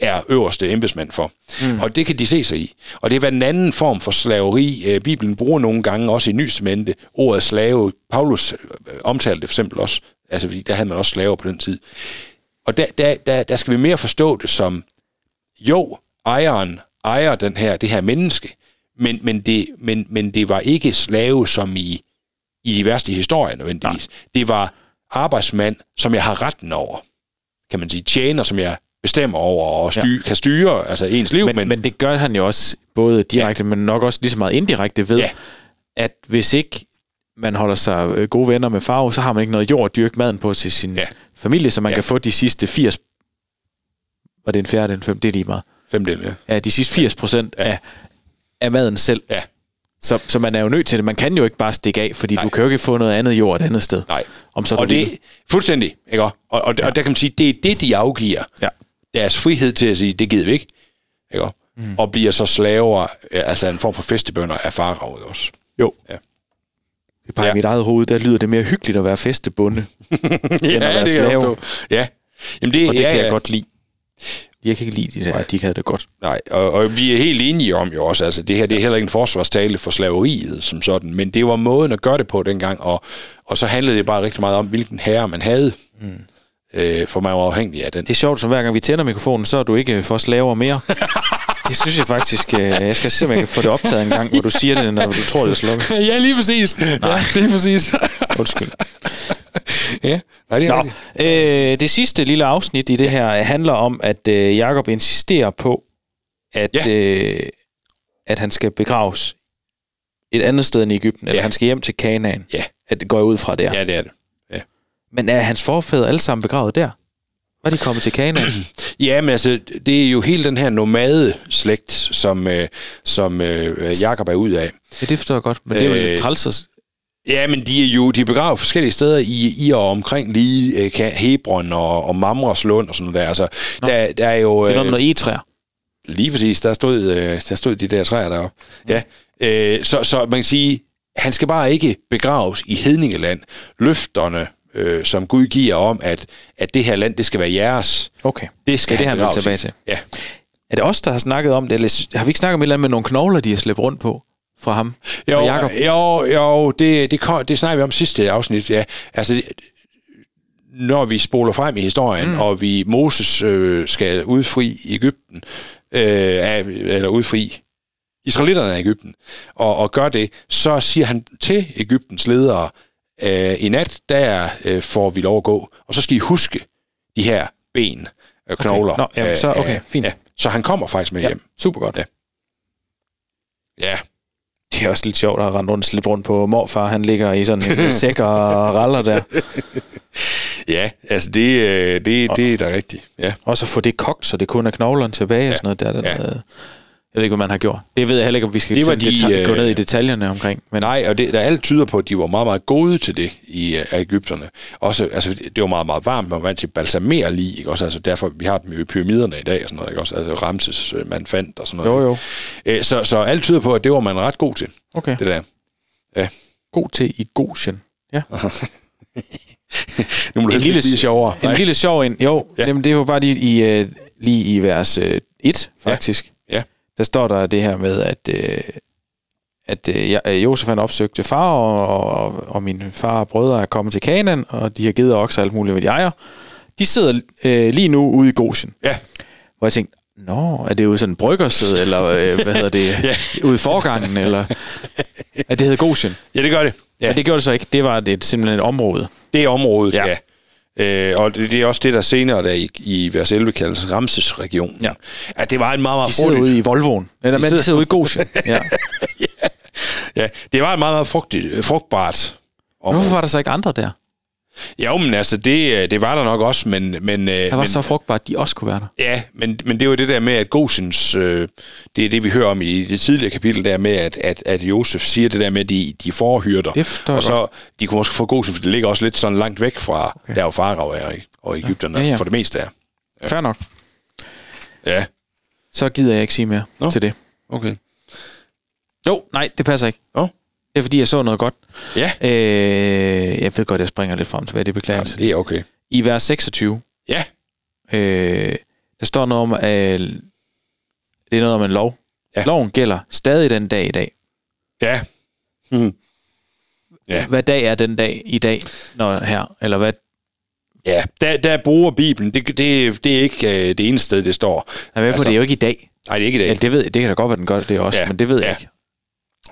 er øverste embedsmand for. Mm. Og det kan de se sig i. Og det er været en anden form for slaveri. Bibelen bruger nogle gange, også i Nytestamentet, ordet slave. Paulus omtalte det for eksempel også. Altså, fordi der havde man også slaver på den tid. Og der, der, der, der skal vi mere forstå det som, jo, ejeren ejer den her, det her menneske, men, men, det, men, men det var ikke slave, som i, i de værste historier nødvendigvis. Nej. Det var arbejdsmand, som jeg har retten over. Kan man sige, tjener, som jeg bestemmer over og styr, ja. kan styre altså ens liv. Men, men, men det gør han jo også både direkte, ja. men nok også lige så meget indirekte ved, ja. at hvis ikke man holder sig gode venner med Farao, så har man ikke noget jord at dyrke maden på til sin ja. familie, så man ja. kan få de sidste firs... Var det en fjerde, en fem? Det er lige meget. Femdel, ja. Ja, de sidste firs procent ja. af, af maden selv. Ja. Så, så man er jo nødt til det. Man kan jo ikke bare stikke af, fordi Nej. du kan jo ikke få noget andet jord et andet sted. Nej. Om så og det er fuldstændig, ikke? Og, og, ja. og der kan man sige, det er det, de afgiver. Ja. Deres frihed til at sige, det gider vi ikke. Ikke? Mm. Og bliver så slaver, altså en form for festebønder af Farao også. Jo. Ja. Det bare ja. i mit eget hoved, der lyder det mere hyggeligt at være festebonde, ja, end at være slave. Ja. Jamen det, og det ja, kan ja. jeg godt lide. Jeg kan ikke lide det, at de ikke havde det godt. Nej, og, og vi er helt enige om jo også, altså det her, det er heller ikke en forsvarstale for slaveriet som sådan, men det var måden at gøre det på dengang, og, og så handlede det bare rigtig meget om, hvilken herre man havde, mm. øh, for man var afhængig af den. Det er sjovt, som hver gang vi tænder mikrofonen, så er du ikke for slaver mere. Det synes jeg faktisk, jeg skal se, om jeg kan få det optaget en gang, hvor du siger det, når du tror, det er slukket. Ja, lige præcis. Nej, ja, lige præcis. Undskyld. Ja, nej, det er det. Øh, det sidste lille afsnit i det her handler om, at øh, Jakob insisterer på, at, ja. øh, at han skal begraves et andet sted end i Egypten, ja. eller han skal hjem til Kanaan. Ja. At det går ud fra der. Ja, det er det. Ja. Men er hans forfædre alle sammen begravet der? Var de kommet til Kanaan? Ja, men altså, det er jo hele den her nomadeslægt, som, øh, som øh, Jakob er ud af. Ja, det forstår jeg godt, men det er jo øh, trælses. Ja, men de er jo de er begravet forskellige steder i, i og omkring lige øh, Hebron og, og Mamreslund og sådan noget der. Altså, Nå, der, der er jo... Øh, det er noget med egetræer. Lige præcis, der stod, øh, der stod de der træer deroppe. Mm. Ja, øh, så, så man kan sige, han skal bare ikke begraves i hedningeland. Løfterne... Øh, som Gud giver om, at, at det her land, det skal være jeres. Okay, det skal ja, det han vil tilbage til. Ja. Er det os, der har snakket om det? Eller har vi ikke snakket om et eller andet med nogle knogler, de har slæbt rundt på fra ham? Jo, fra Jakob? jo, jo det, det, det, det snakker vi om sidste afsnit. Ja. Altså, det, når vi spoler frem i historien, mm. og vi Moses øh, skal udfri Egypten, øh, af, eller udfri israelitterne af Egypten, og, og gør det, så siger han til Egyptens ledere, i nat, der øh, får vi lov at gå, og så skal I huske de her ben og knogler. Okay. Nå, jamen, så, okay, øh, fint. Ja. Så han kommer faktisk med ja. hjem. Super godt. Ja. ja. Det er også lidt sjovt at rende rundt slippe rundt på morfar. Han ligger i sådan en sæk og raller der. Ja, altså det, øh, det, og, det er da rigtigt. Ja. Og så få det kogt, så det kun er knoglerne tilbage ja. og sådan noget. Der, den, ja. øh, Jeg ved ikke, hvad man har gjort. Det ved jeg heller ikke, om vi skal de, detal- gå ned i detaljerne omkring. Men nej, og det, der alt tyder på, at de var meget, meget gode til det i uh, Egypterne. Også, altså, det var meget, meget varmt, man var vant til at balsamere lige, ikke også? Altså, derfor, vi har dem i pyramiderne i dag, og sådan noget, ikke også? Altså, Ramses, man fandt, og sådan noget. Jo, jo. Æ, så, så alt tyder på, at det var man ret god til. Okay. Det der. Ja. God til i Gosen. Ja. Nu må du en lille, lige sjovere. En nej. lille sjov ind. Jo, ja. Jamen, det var bare lige i, uh, lige i vers uh, et, faktisk. Ja, ja. Der står der det her med, at, øh, at øh, Josef han opsøgte far, og, og, og min far og brødre er kommet til Kanaan, og de har givet okser og alt muligt, hvad de ejer. De sidder øh, lige nu ude i Gosen. Ja. Hvor jeg tænkte, nå, er det jo sådan en bryggersted, eller øh, hvad hedder det, ja. ude i forgangen, eller at det hedder Gosen? Ja, det gør det. Ja, og det gjorde det så ikke. Det var det, simpelthen et område. Det er området, ja. ja. Øh, og det, det er også det, der senere der i, i vers elleve kaldes Ramses-regionen. Ja. At det var en meget, meget... De sidder frugtigt. ude i Volvoen. Eller de, de sidder ude i Gosen. Ja. ja. ja, det var en meget, meget frugtigt, frugtbart. Og hvorfor var der så ikke andre der? Jo, men altså, det, det var der nok også, men... men der var men, så frugtbart, at de også kunne være der. Ja, men, men det var det der med, at Gosens... Øh, det er det, vi hører om i det tidligere kapitel, der med, at, at, at Josef siger det der med, at de, de forhyrter. Det og så, de kunne måske få Gosen, for det ligger også lidt sådan langt væk fra, okay. der jo Farao er, ikke? Og Egypterne ja, ja, ja. for det meste er. Ja. Fair nok. Ja. Så gider jeg ikke sige mere Nå. til det. Okay. Jo, nej, det passer ikke. Nå. Det er, fordi jeg så noget godt. Ja. Øh, jeg ved godt, jeg springer lidt frem til, hvad det beklager. Ja, det er okay. I vers seksogtyve. Ja. Øh, der står noget om, at det er noget om en lov. Ja. Loven gælder stadig den dag i dag. Ja. Mm. ja. Hvad dag er den dag i dag, når her? Eller hvad? Ja, der, der bruger Bibelen. Det, det, det er ikke øh, det ene sted, det står. Jeg ved på, det er jo ikke i dag. Nej, det er ikke i dag. Ja, det, ved, det kan da godt være, den gør det også, ja. men det ved ja. jeg ikke.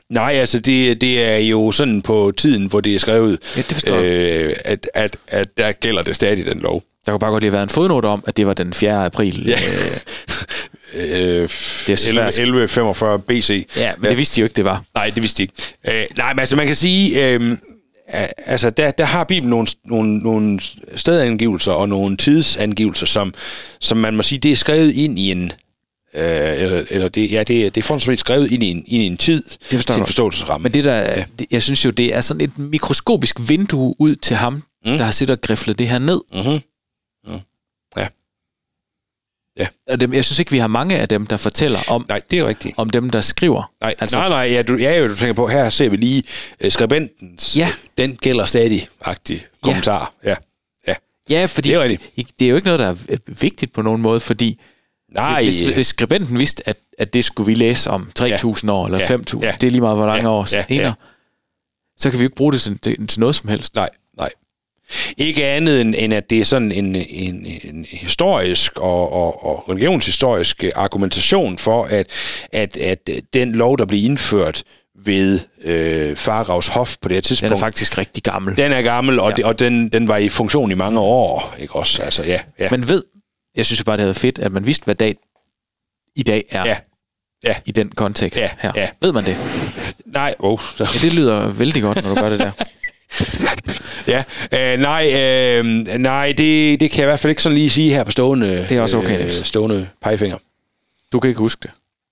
Nej, altså det, det er jo sådan på tiden, hvor det er skrevet, ja, det øh, at, at, at der gælder det stadig den lov. Der kunne bare godt lige have været en fodnote om, at det var den fjerde april. Ja. Øh, elleve femogfyrre B C. Ja, men ja. det vidste de jo ikke, det var. Nej, det vidste de ikke. Øh, nej, men altså man kan sige, øh, altså der, der har Bibelen nogle, nogle, nogle stedangivelser og nogle tidsangivelser, som, som man må sige, det er skrevet ind i en, øh, eller, eller det, ja, det, det er forholdsvis skrevet ind i en, ind i en tid, det til en forståelsesramme. Men det der, det, jeg synes jo, det er sådan et mikroskopisk vindue ud til ham, mm. der har siddet og griflet det her ned. Mm-hmm. Mm. Ja. Ja. Og dem, jeg synes ikke, vi har mange af dem, der fortæller om, nej, det er rigtigt. Om dem, der skriver. Nej, altså, nej, nej ja, du, ja, du tænker på, her ser vi lige uh, skribentens, ja. uh, den gælder stadig-agtig kommentar. Ja, ja, ja. ja fordi det er, det, det er jo ikke noget, der er vigtigt på nogen måde, fordi nej, hvis, hvis skribenten vidste, at, at det skulle vi læse om tre tusind ja. år eller ja. fem tusind, ja. det er lige meget, hvor mange ja. år senere, ja. Ja. så kan vi jo ikke bruge det til, til, til noget som helst. Nej, nej. Ikke andet end, end, at det er sådan en, en, en historisk og, og, og religionshistorisk argumentation for, at, at, at den lov, der blev indført ved øh, Faraos hof på det her tidspunkt... Den er faktisk rigtig gammel. Den er gammel, og, ja. det, og den, den var i funktion i mange år, ikke også? Altså, ja, ja. Man ved, jeg synes bare, det havde fedt, at man vidste, hvad dag i dag er ja. Ja. i den kontekst ja. her. Ja. Ved man det? Nej. Oh. Ja, det lyder vældig godt, når du gør det der. ja, øh, nej, øh, nej det, det kan jeg i hvert fald ikke sådan lige sige her på stående, det er også okay, øh, stående pegefinger. Du kan ikke huske det.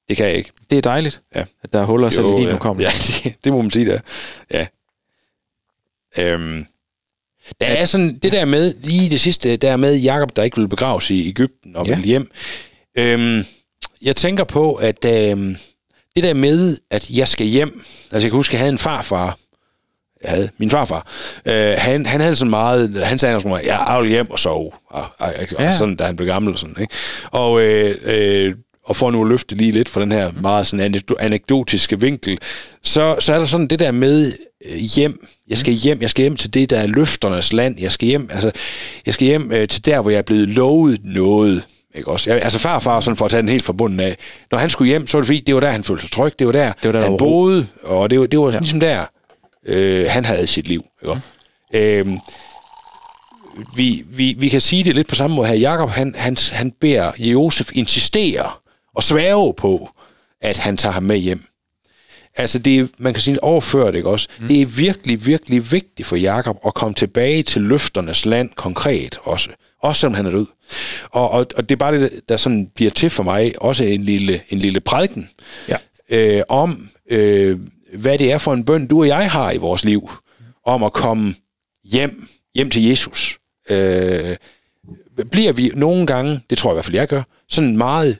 Det kan jeg ikke. Det er dejligt, ja. At der er huller selv i din hukommelse. Ja, det, det må man sige, der. Ja. Øhm, der at, er sådan, det der med, lige det sidste, der med Jakob, der ikke ville begraves i Egypten og ja. ville hjem. Øhm, jeg tænker på, at øhm, det der med, at jeg skal hjem, altså jeg kan huske, jeg havde en farfar, Jeg havde, min farfar, øh, han, han havde sådan meget, han sagde også meget, jeg vil hjem og sove, og, og, og ja. sådan, da han blev gammel og sådan, ikke? Og, øh, øh, og for nu at løfte lige lidt fra den her meget sådan anekdotiske vinkel, så, så er der sådan det der med øh, hjem, jeg skal hjem, jeg skal hjem til det, der er løfternes land, jeg skal hjem, altså, jeg skal hjem øh, til der, hvor jeg er blevet lovet noget. Ikke også? Jeg, altså farfar, sådan for at tage den helt forbundet af, når han skulle hjem, så var det fordi, det var der, han følte sig tryg, det var der, det var der han der var boede, og det var, det var ja. ligesom der, Øh, han havde sit liv. Mm. Øhm, vi, vi, vi kan sige det lidt på samme måde her. Jakob, han, han, han beder Josef insistere og sværge på, at han tager ham med hjem. Altså, det, man kan sige, overføre det, ikke også? Mm. Det er virkelig, virkelig vigtigt for Jakob at komme tilbage til løfternes land konkret også. Også selvom han er død. Og, og, og det er bare det, der sådan bliver til for mig, også en lille, en lille prædiken ja. øh, om... Øh, hvad det er for en bøn, du og jeg har i vores liv, om at komme hjem, hjem til Jesus. Øh, bliver vi nogle gange, det tror jeg i hvert fald, jeg gør, sådan meget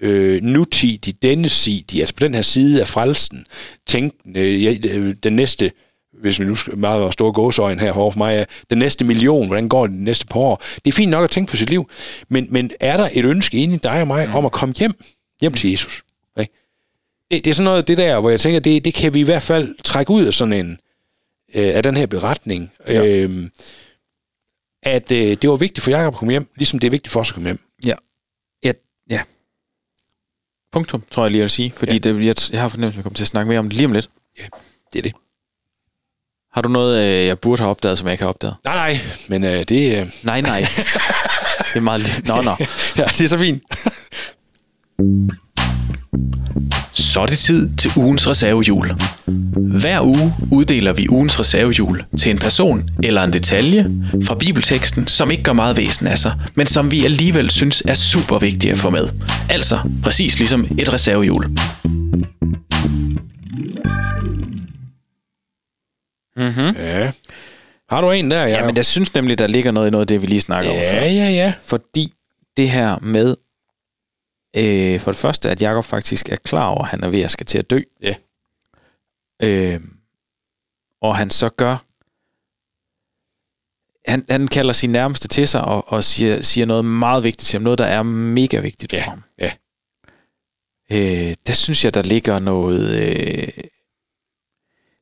øh, nutidig, dennesidig, altså på den her side af frelsen, tænkende, øh, den næste, hvis vi nu skal meget være store gåseøjne her for mig, den næste million, hvordan går det de næste par år? Det er fint nok at tænke på sit liv, men, men er der et ønske inde i dig og mig, om at komme hjem, hjem til Jesus? Det, det er sådan noget det der, hvor jeg tænker, det, det kan vi i hvert fald trække ud af sådan en øh, af den her beretning, ja. øh, at øh, det var vigtigt for Jakob at komme hjem, ligesom det er vigtigt for os at komme hjem. Ja, ja, ja. Punktum, tror jeg lige at sige, fordi ja. det, jeg, jeg har fornemmelsen, at vi kommer til at snakke mere om det lige om lidt. Ja, det er det. Har du noget, øh, jeg burde have opdaget, som jeg ikke har opdaget? Nej, nej, men øh, det... Øh... Nej, nej. det er meget... Li- nå, nå. ja, det er så fint. Så er det tid til ugens reservehjul. Hver uge uddeler vi ugens reservehjul til en person eller en detalje fra bibelteksten, som ikke gør meget væsen af sig, men som vi alligevel synes er super vigtige at få med. Altså præcis ligesom et reservehjul. Mm-hmm. Ja. Har du en der? Jeg... Ja, men jeg synes nemlig, der ligger noget i noget af det, vi lige snakker ja, om før. Ja, ja, ja. Fordi det her med... Øh, for det første, at Jakob faktisk er klar over, at han er ved at skal til at dø. Ja. Øh, og han så gør... Han, han kalder sin nærmeste til sig og, og siger, siger noget meget vigtigt til ham. Noget, der er mega vigtigt for ja. ham. Ja. Øh, der synes jeg, der ligger noget... Øh,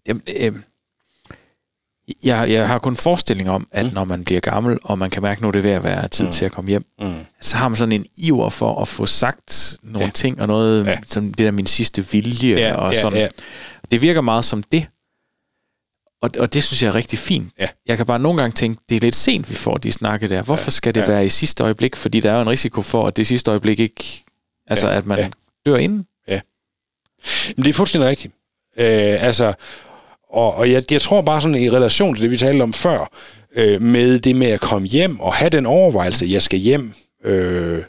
jamen, øh, jeg, jeg har kun forestilling om, at mm. når man bliver gammel, og man kan mærke, at nu er det ved at være tid mm. til at komme hjem, mm. så har man sådan en iver for at få sagt nogle ja. ting, og noget ja. som det der min sidste vilje, ja, og ja, sådan. Ja. Det virker meget som det, og, og det synes jeg er rigtig fint. Ja. Jeg kan bare nogle gange tænke, det er lidt sent, vi får de snakke der. Hvorfor skal det ja. være i sidste øjeblik? Fordi der er jo en risiko for, at det sidste øjeblik ikke... Altså, ja. at man ja. dør inden. Ja. Men det er fuldstændig rigtigt. Øh, altså... Og, og jeg, jeg tror bare sådan i relation til det, vi talte om før, øh, med det med at komme hjem og have den overvejelse, jeg skal hjem, øh,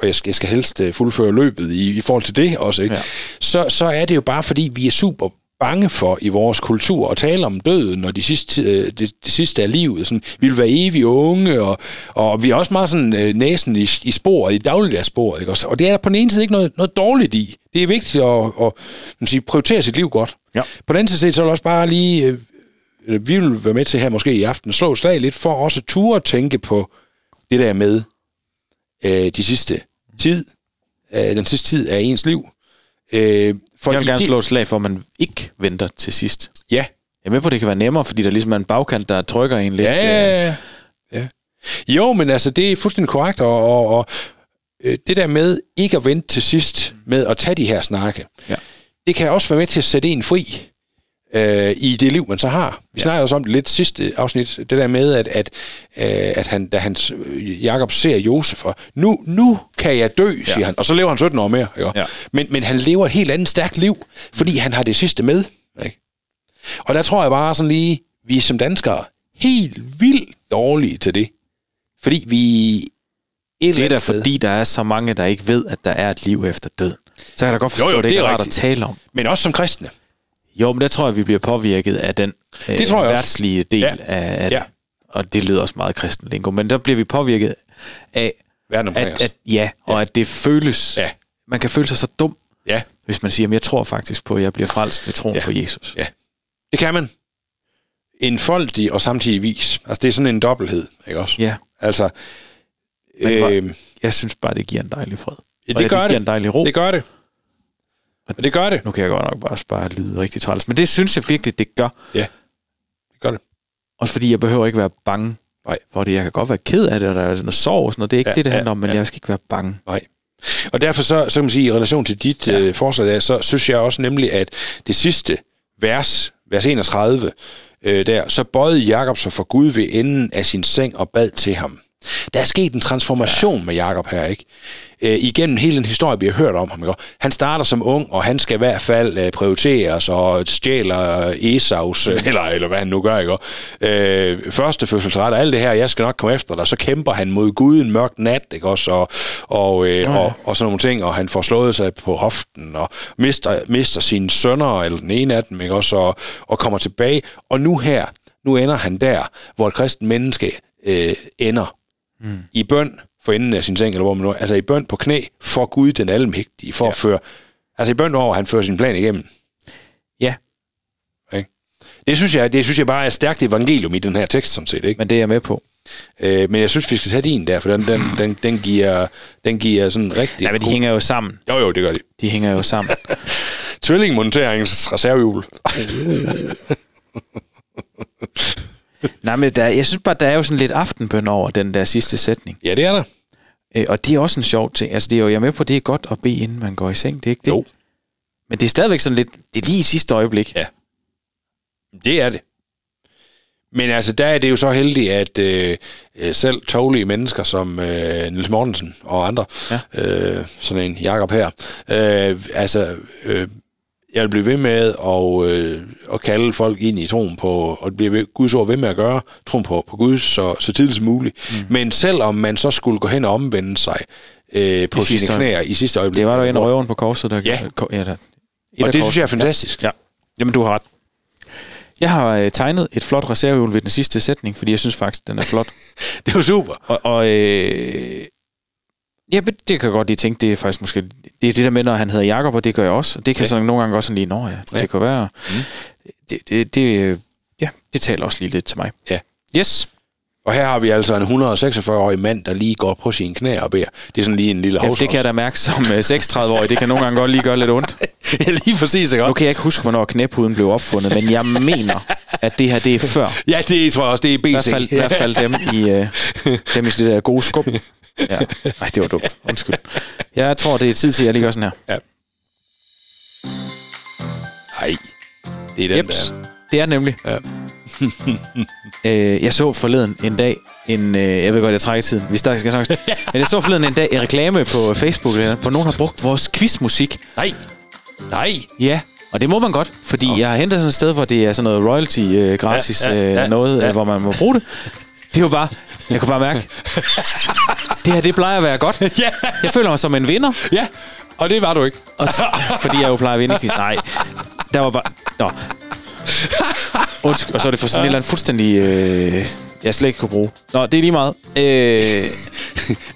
og jeg skal, jeg skal helst fuldføre løbet i, i forhold til det også, ikke? Ja. Så, så er det jo bare, fordi vi er super bange for i vores kultur at tale om døden, og de sidste, det, det sidste af livet. Sådan, vi vil være evige unge, og, og vi er også meget sådan næsen i, i sporet, i dagligdagssporet, ikke? Og det er der på den ene side ikke noget, noget dårligt i. Det er vigtigt at, at, at sige, prioritere sit liv godt. Ja. På den anden side, så vil også bare lige, vi vil være med til her måske i aften, slå et slag lidt for også at ture at tænke på det der med øh, de sidste tid, øh, den sidste tid af ens liv. Øh, For jeg vil gerne det... slå et slag for, at man ikke venter til sidst. Ja. Jeg er med på, at det kan være nemmere, fordi der ligesom er en bagkant, der trykker en lidt. Ja, ja, ja. ja. Jo, men altså, det er fuldstændig korrekt, og, og, og det der med ikke at vente til sidst, med at tage de her snakke, ja. Det kan også være med til at sætte en fri øh, i det liv, man så har. Vi ja. snakkede også om det lidt sidste afsnit, det der med, at, at, at han, da hans, Jakob ser Josef, og nu, nu kan jeg dø, siger ja. han, og så lever han sytten år mere. Ikke? Ja. Men, men han lever et helt andet stærkt liv, fordi han har det sidste med. Ikke? Og der tror jeg bare sådan lige, vi som danskere helt vildt dårlige til det. Fordi vi... Et det er da fordi, der er så mange, der ikke ved, at der er et liv efter død. Så kan jeg da godt forstå, jo, jo, det, det ikke er rart at tale om. Men også som kristne. Jo, men der tror jeg, vi bliver påvirket af den øh, værtslige del ja. af, af ja. og det lyder også meget kristen lingo, men der bliver vi påvirket af, at, at ja, og ja. at det føles, ja. man kan føle sig så dum, ja. hvis man siger, at jeg tror faktisk på, at jeg bliver frelst ved troen ja. på Jesus. Ja. Det kan man. Enfoldig og samtidig vis. Altså, det er sådan en dobbelthed, ikke også? Ja. Altså, øh, for, jeg synes bare, det giver en dejlig fred. Ja, det, og, gør ja, det giver det. en dejlig ro. Det gør det. Og det gør det. Nu kan jeg godt nok bare spare lyde rigtig træls, men det synes jeg virkelig, det gør. Ja, det gør det. Også fordi jeg behøver ikke være bange Nej. for det. Jeg kan godt være ked af det, og der er sådan noget sorg og sådan noget. Det er ikke ja, det, det handler ja, om, men ja. jeg skal ikke være bange. Nej. Og derfor så, så kan man sige, i relation til dit ja. øh, forslag, så synes jeg også nemlig, at det sidste vers, vers enogtredive, øh, der, så bøjede Jakob sig for Gud ved enden af sin seng og bad til ham. Der er sket en transformation ja. med Jakob her, ikke? Øh, igennem hele den historie, vi har hørt om ham. Ikke? Han starter som ung, og han skal i hvert fald øh, prioriteres og stjæler Esaus, øh, eller, eller hvad han nu gør, ikke? Øh, førstefødselsret og alt det her, jeg skal nok komme efter dig. Så kæmper han mod Gud en mørk nat, ikke også? Og, og, øh, ja. og, og sådan nogle ting, og han får slået sig på hoften, og mister, mister sine sønner, eller den ene af dem, ikke også? Og, og kommer tilbage. Og nu her, nu ender han der, hvor et kristent menneske øh, ender. Mm. I bøn for enden af sin seng, eller hvor man nu, altså i bøn på knæ, for Gud den almægtige, for ja. at føre, altså i bøn over, han fører sin plan igennem. Ja. Okay. Det synes jeg, det synes jeg bare er et stærkt evangelium i den her tekst, sådan set, ikke? Men det er jeg med på. Øh, men jeg synes, vi skal tage din der, for den, den, den, den, giver, den giver sådan rigtig... Nej, men de god... hænger jo sammen. Jo, jo, det gør de. De hænger jo sammen. Tvillingmonteringens reservehjul. Nej, men der, jeg synes bare, der er jo sådan lidt aftenbøn over den der sidste sætning. Ja, det er der. Øh, og det er også en sjov ting. Altså, det er jo, jeg er med på, det er godt at bede, inden man går i seng. Det er ikke det. Jo. Men det er stadigvæk sådan lidt, det er lige i sidste øjeblik. Ja. Det er det. Men altså, der er det jo så heldigt, at øh, selv tålige mennesker som øh, Niels Mortensen og andre, ja. øh, sådan en Jakob her, øh, altså... Øh, jeg vil blive ved med at, øh, at kalde folk ind i troen på, og blive ved, Guds ord ved med at gøre, troen på, på Gud så, så tidligt som muligt. Mm. Men selvom man så skulle gå hen og omvende sig øh, på sine knæer i sidste øjeblik. Det var der en af røveren på korset, der... Ja, ja der, og det synes jeg er fantastisk. Ja. Ja. Jamen, du har ret. Jeg har øh, tegnet et flot reservehjul ved den sidste sætning, fordi jeg synes faktisk, den er flot. Det er jo super. Og... og øh, ja, det kan jeg godt lige tænke, det er faktisk måske... Det er det der med, når han hedder Jakob, og det gør jeg også. Og det kan ja. sådan nogle gange også sådan lige, nå ja, det ja. kan være... Mm. Det, det, det, ja, det taler også lige lidt til mig. Ja. Yes. Og her har vi altså en et hundrede og seksogfyrre-årig mand, der lige går på sine knæ og beder. Det er sådan lige en lille hovsårs. Ja, det kan jeg da mærke som seksogtredive-årig. Det kan nogle gange godt lige gøre lidt ondt. Ja, lige præcis. Ikke? Nu kan jeg ikke huske, hvornår knæpuden blev opfundet, men jeg mener, at det her, det er før. Ja, det tror jeg også. Det er B C. I hvert fald, i hvert fald dem i øh, dem i det der gode skub. Ja. Ej, det var dumt. Undskyld. Jeg tror, det er tid til, at jeg lige gør sådan her. Ja. Ej, det er den Jeps. der. Det er nemlig. Ja. øh, jeg så forleden en dag en, øh, jeg ved godt, jeg trækker tiden. Vi starter, skal snakke. Men jeg så forleden en dag en reklame på Facebook, hvor nogen har brugt vores quizmusik. Nej. Nej. Ja. Og det må man godt, fordi okay. jeg har hentet sådan et sted, hvor det er sådan noget royalty øh, gratis ja, ja, ja, øh, noget, ja. øh, hvor man må bruge det. Det er jo bare, jeg kunne bare mærke, det her, det plejer at være godt. Yeah. Jeg føler mig som en vinder. Ja, yeah. Og det var du ikke. Så, fordi jeg jo plejer at vinde. Nej, der var bare, nå. Undskyld, og så er det for sådan et eller andet fuldstændig, øh, jeg slet ikke kunne bruge. Nå, det er lige meget. Øh,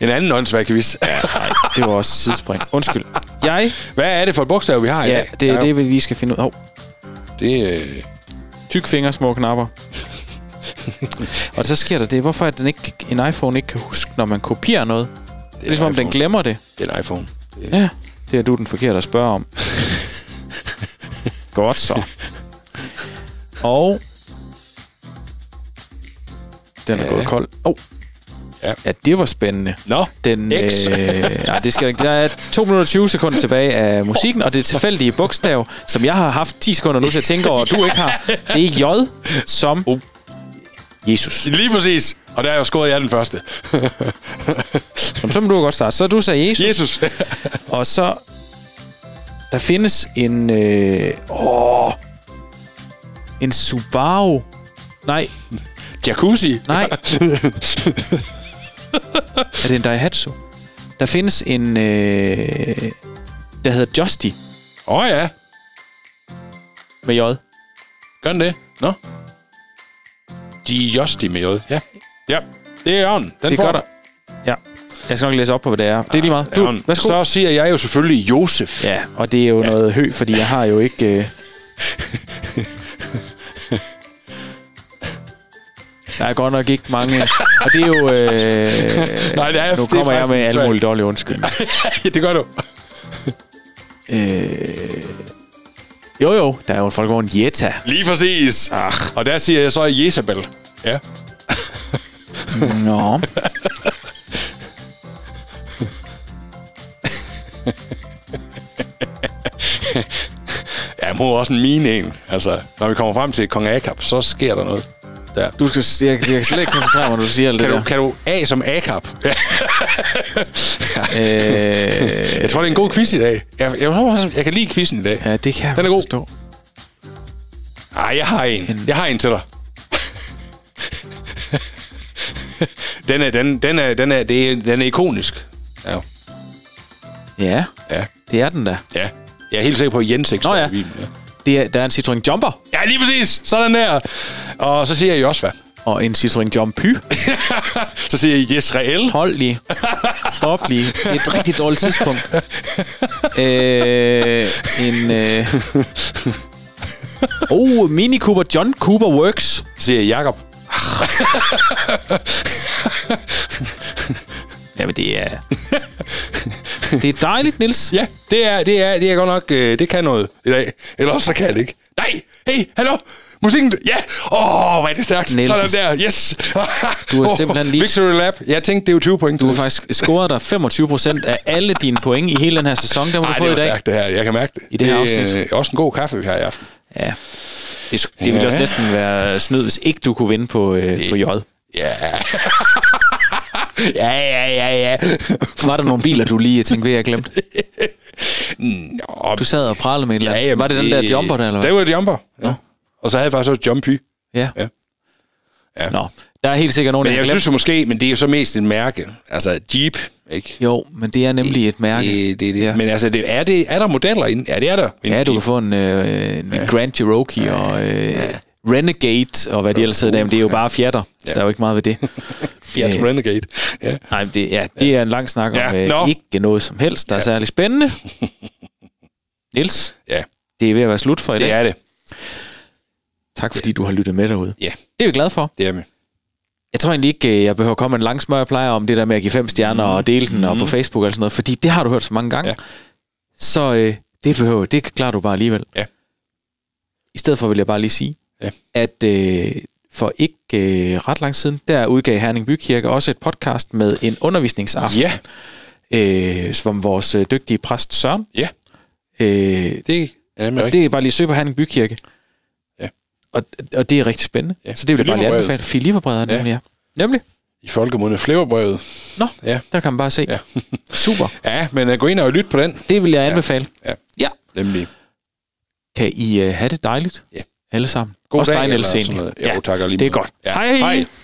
en anden åndsvær quiz. Ja, nej, det var også sidespring. Undskyld. Jeg? Hvad er det for et bogstav, vi har i ja, dag? Det er det, vi lige skal finde ud af. Hov. Det er... Øh... Tyk finger, små knapper. Og så sker der det. Hvorfor er den ikke, en iPhone ikke kan huske, når man kopierer noget? Det er ligesom, om den glemmer det. Det er en iPhone. Det er... Ja, det er du den forkerte at spørge om. Godt så. Og... Den er ja. gået kold. Åh. Oh. Ja. Ja, det var spændende. Nå, den, øh, nej, det skal ikke. Der er to minutter og tyve sekunder tilbage af musikken, og det tilfældige bogstav, som jeg har haft ti sekunder nu til at tænke over, og du ikke har, det er J som oh. Jesus. Lige præcis. Og der har jeg jo scoret, jeg den første. Som så må du godt starte. Så du sagde Jesus. Jesus. Og så, der findes en, øh, åh, en Subaru. Nej. Jacuzzi. Nej. Er det en Daihatsu? Der findes en, øh, der hedder Justy. Åh oh, ja. Med J. Gør den det? Nå. De Justy med J, ja. Ja, det er ånden. Den det får du. Ja. Jeg skal nok læse op på, hvad det er. Det er lige meget. Du, værsgo. Så siger jeg jo selvfølgelig Josef. Ja, og det er jo ja. noget hø, fordi jeg har jo ikke... Øh... Der er godt nok ikke mange. Og det er jo... Øh, Nej, det er, nu kommer det er jeg med alle mulige dårlige undskyldninger. Ja, det gør du. Øh, jo, jo. Der er jo en folkevogn Jetta. Lige præcis. Ach. Og der siger jeg så Jezebel. Ja. Nå. Ja, jeg må også en mine en. Altså, når vi kommer frem til Kong Akab, så sker der noget. Der. Du skal, jeg, jeg kan slet ikke koncentrere mig, når du siger alt kan det du, Kan du A som A-kap? Ja. øh, jeg tror, det er en god quiz i dag. Jeg, jeg, jeg kan lide quizzen i dag. Ja, det kan jeg Den er god. Ej, jeg har en. Jeg har en til dig. Den er, den, den er, den er, det er, den er ikonisk. Ja. Ja. Ja, det er den da. Ja. Jeg er helt sikker på Jens X. Nå ja. Det er, der er en Citroën Jumper. Ja, lige præcis. Sådan der. Og så siger jeg Josva. Og en Citroën Jumpy. Så siger jeg Israel. Hold lige. Stop lige. Det er et rigtig dårligt tidspunkt. øh, en... Øh... Oh, Mini Cooper John Cooper Works. Så siger jeg Jakob. Jamen, det er... Det er dejligt, Niels. Ja, det er, det er, det er godt nok... Øh, det kan noget i dag. Eller også så kan det ikke. Nej! Hey, hallo! Musikken... Ja! Åh, oh, hvor er det stærkt! Niels. Sådan der, yes! Du har oh, simpelthen lige... Victory Lap. Jeg tænkte, det er jo tyve point. Du har faktisk scoret dig femogtyve procent af alle dine point i hele den her sæson. Det må Ej, du få i dag. Det er stærkt, det her. Jeg kan mærke det. I det her afsnit. Det er øh, også en god kaffe, vi har i aften. Ja. Det, det ville ja. også næsten være snyd, hvis ikke du kunne vinde på, øh, på J. Ja... Ja, ja, ja, ja. Var der nogle biler, du lige tænkte, at jeg glemte? Nå, du sad og pralede med et ja, eller andet. Var det den der Jumper der, eller hvad? Det var Jumper, ja. Nå. Og så havde jeg faktisk også Jumpy. Ja. Ja. Ja. Nå, der er helt sikkert nogen, der jeg, jeg synes jo måske, men det er jo så mest et mærke. Altså Jeep, ikke? Jo, men det er nemlig et mærke. Det, det, det. Ja. Men altså, det, er, det, er der modeller inden? Ja, det er der. Ja, du kan få en, øh, en ja. Grand Cherokee ja. og... Øh, ja. Renegade, og hvad de ellers hedder, uh, det er jo bare fjatter, ja. så der er jo ikke meget ved det. Fjat Renegade. Ja. Nej, det, ja, det ja. er en lang snak om ja. no. ikke noget som helst, der ja. er særlig spændende. Niels, ja. det er ved at være slut for i dag. Det er det. Tak fordi ja. du har lyttet med derude. Ja. Det er vi glade for. Det er vi. Jeg tror egentlig ikke, jeg behøver komme en lang smørplejer om det der med at give fem stjerner mm. og dele den mm. og på Facebook og sådan noget, fordi det har du hørt så mange gange. Ja. Så øh, det behøver det klarer du bare alligevel. Ja. I stedet for vil jeg bare lige sige, ja. at øh, for ikke øh, ret lang siden, der udgav Herning Bykirke også et podcast med en undervisningsaften, ja. øh, som vores øh, dygtige præst Søren. Ja. Øh, det, er og det er bare lige søg på Herning Bykirke. Ja. Og, og det er rigtig spændende. Ja. Så det vil jeg bare lige anbefale. Filipperbrevet er ja. ja. Nemlig. I folkemunde Flipperbrevet. Nå, ja. der kan man bare se. Ja. Super. Ja, men gå ind og lyt på den. Det vil jeg anbefale. Ja, ja. ja. Nemlig. Kan I uh, have det dejligt? Ja. Alle sammen. God dag, eller sådan noget. Jo, ja, tak og lige det er med. Godt. Ja. Hej! Hej.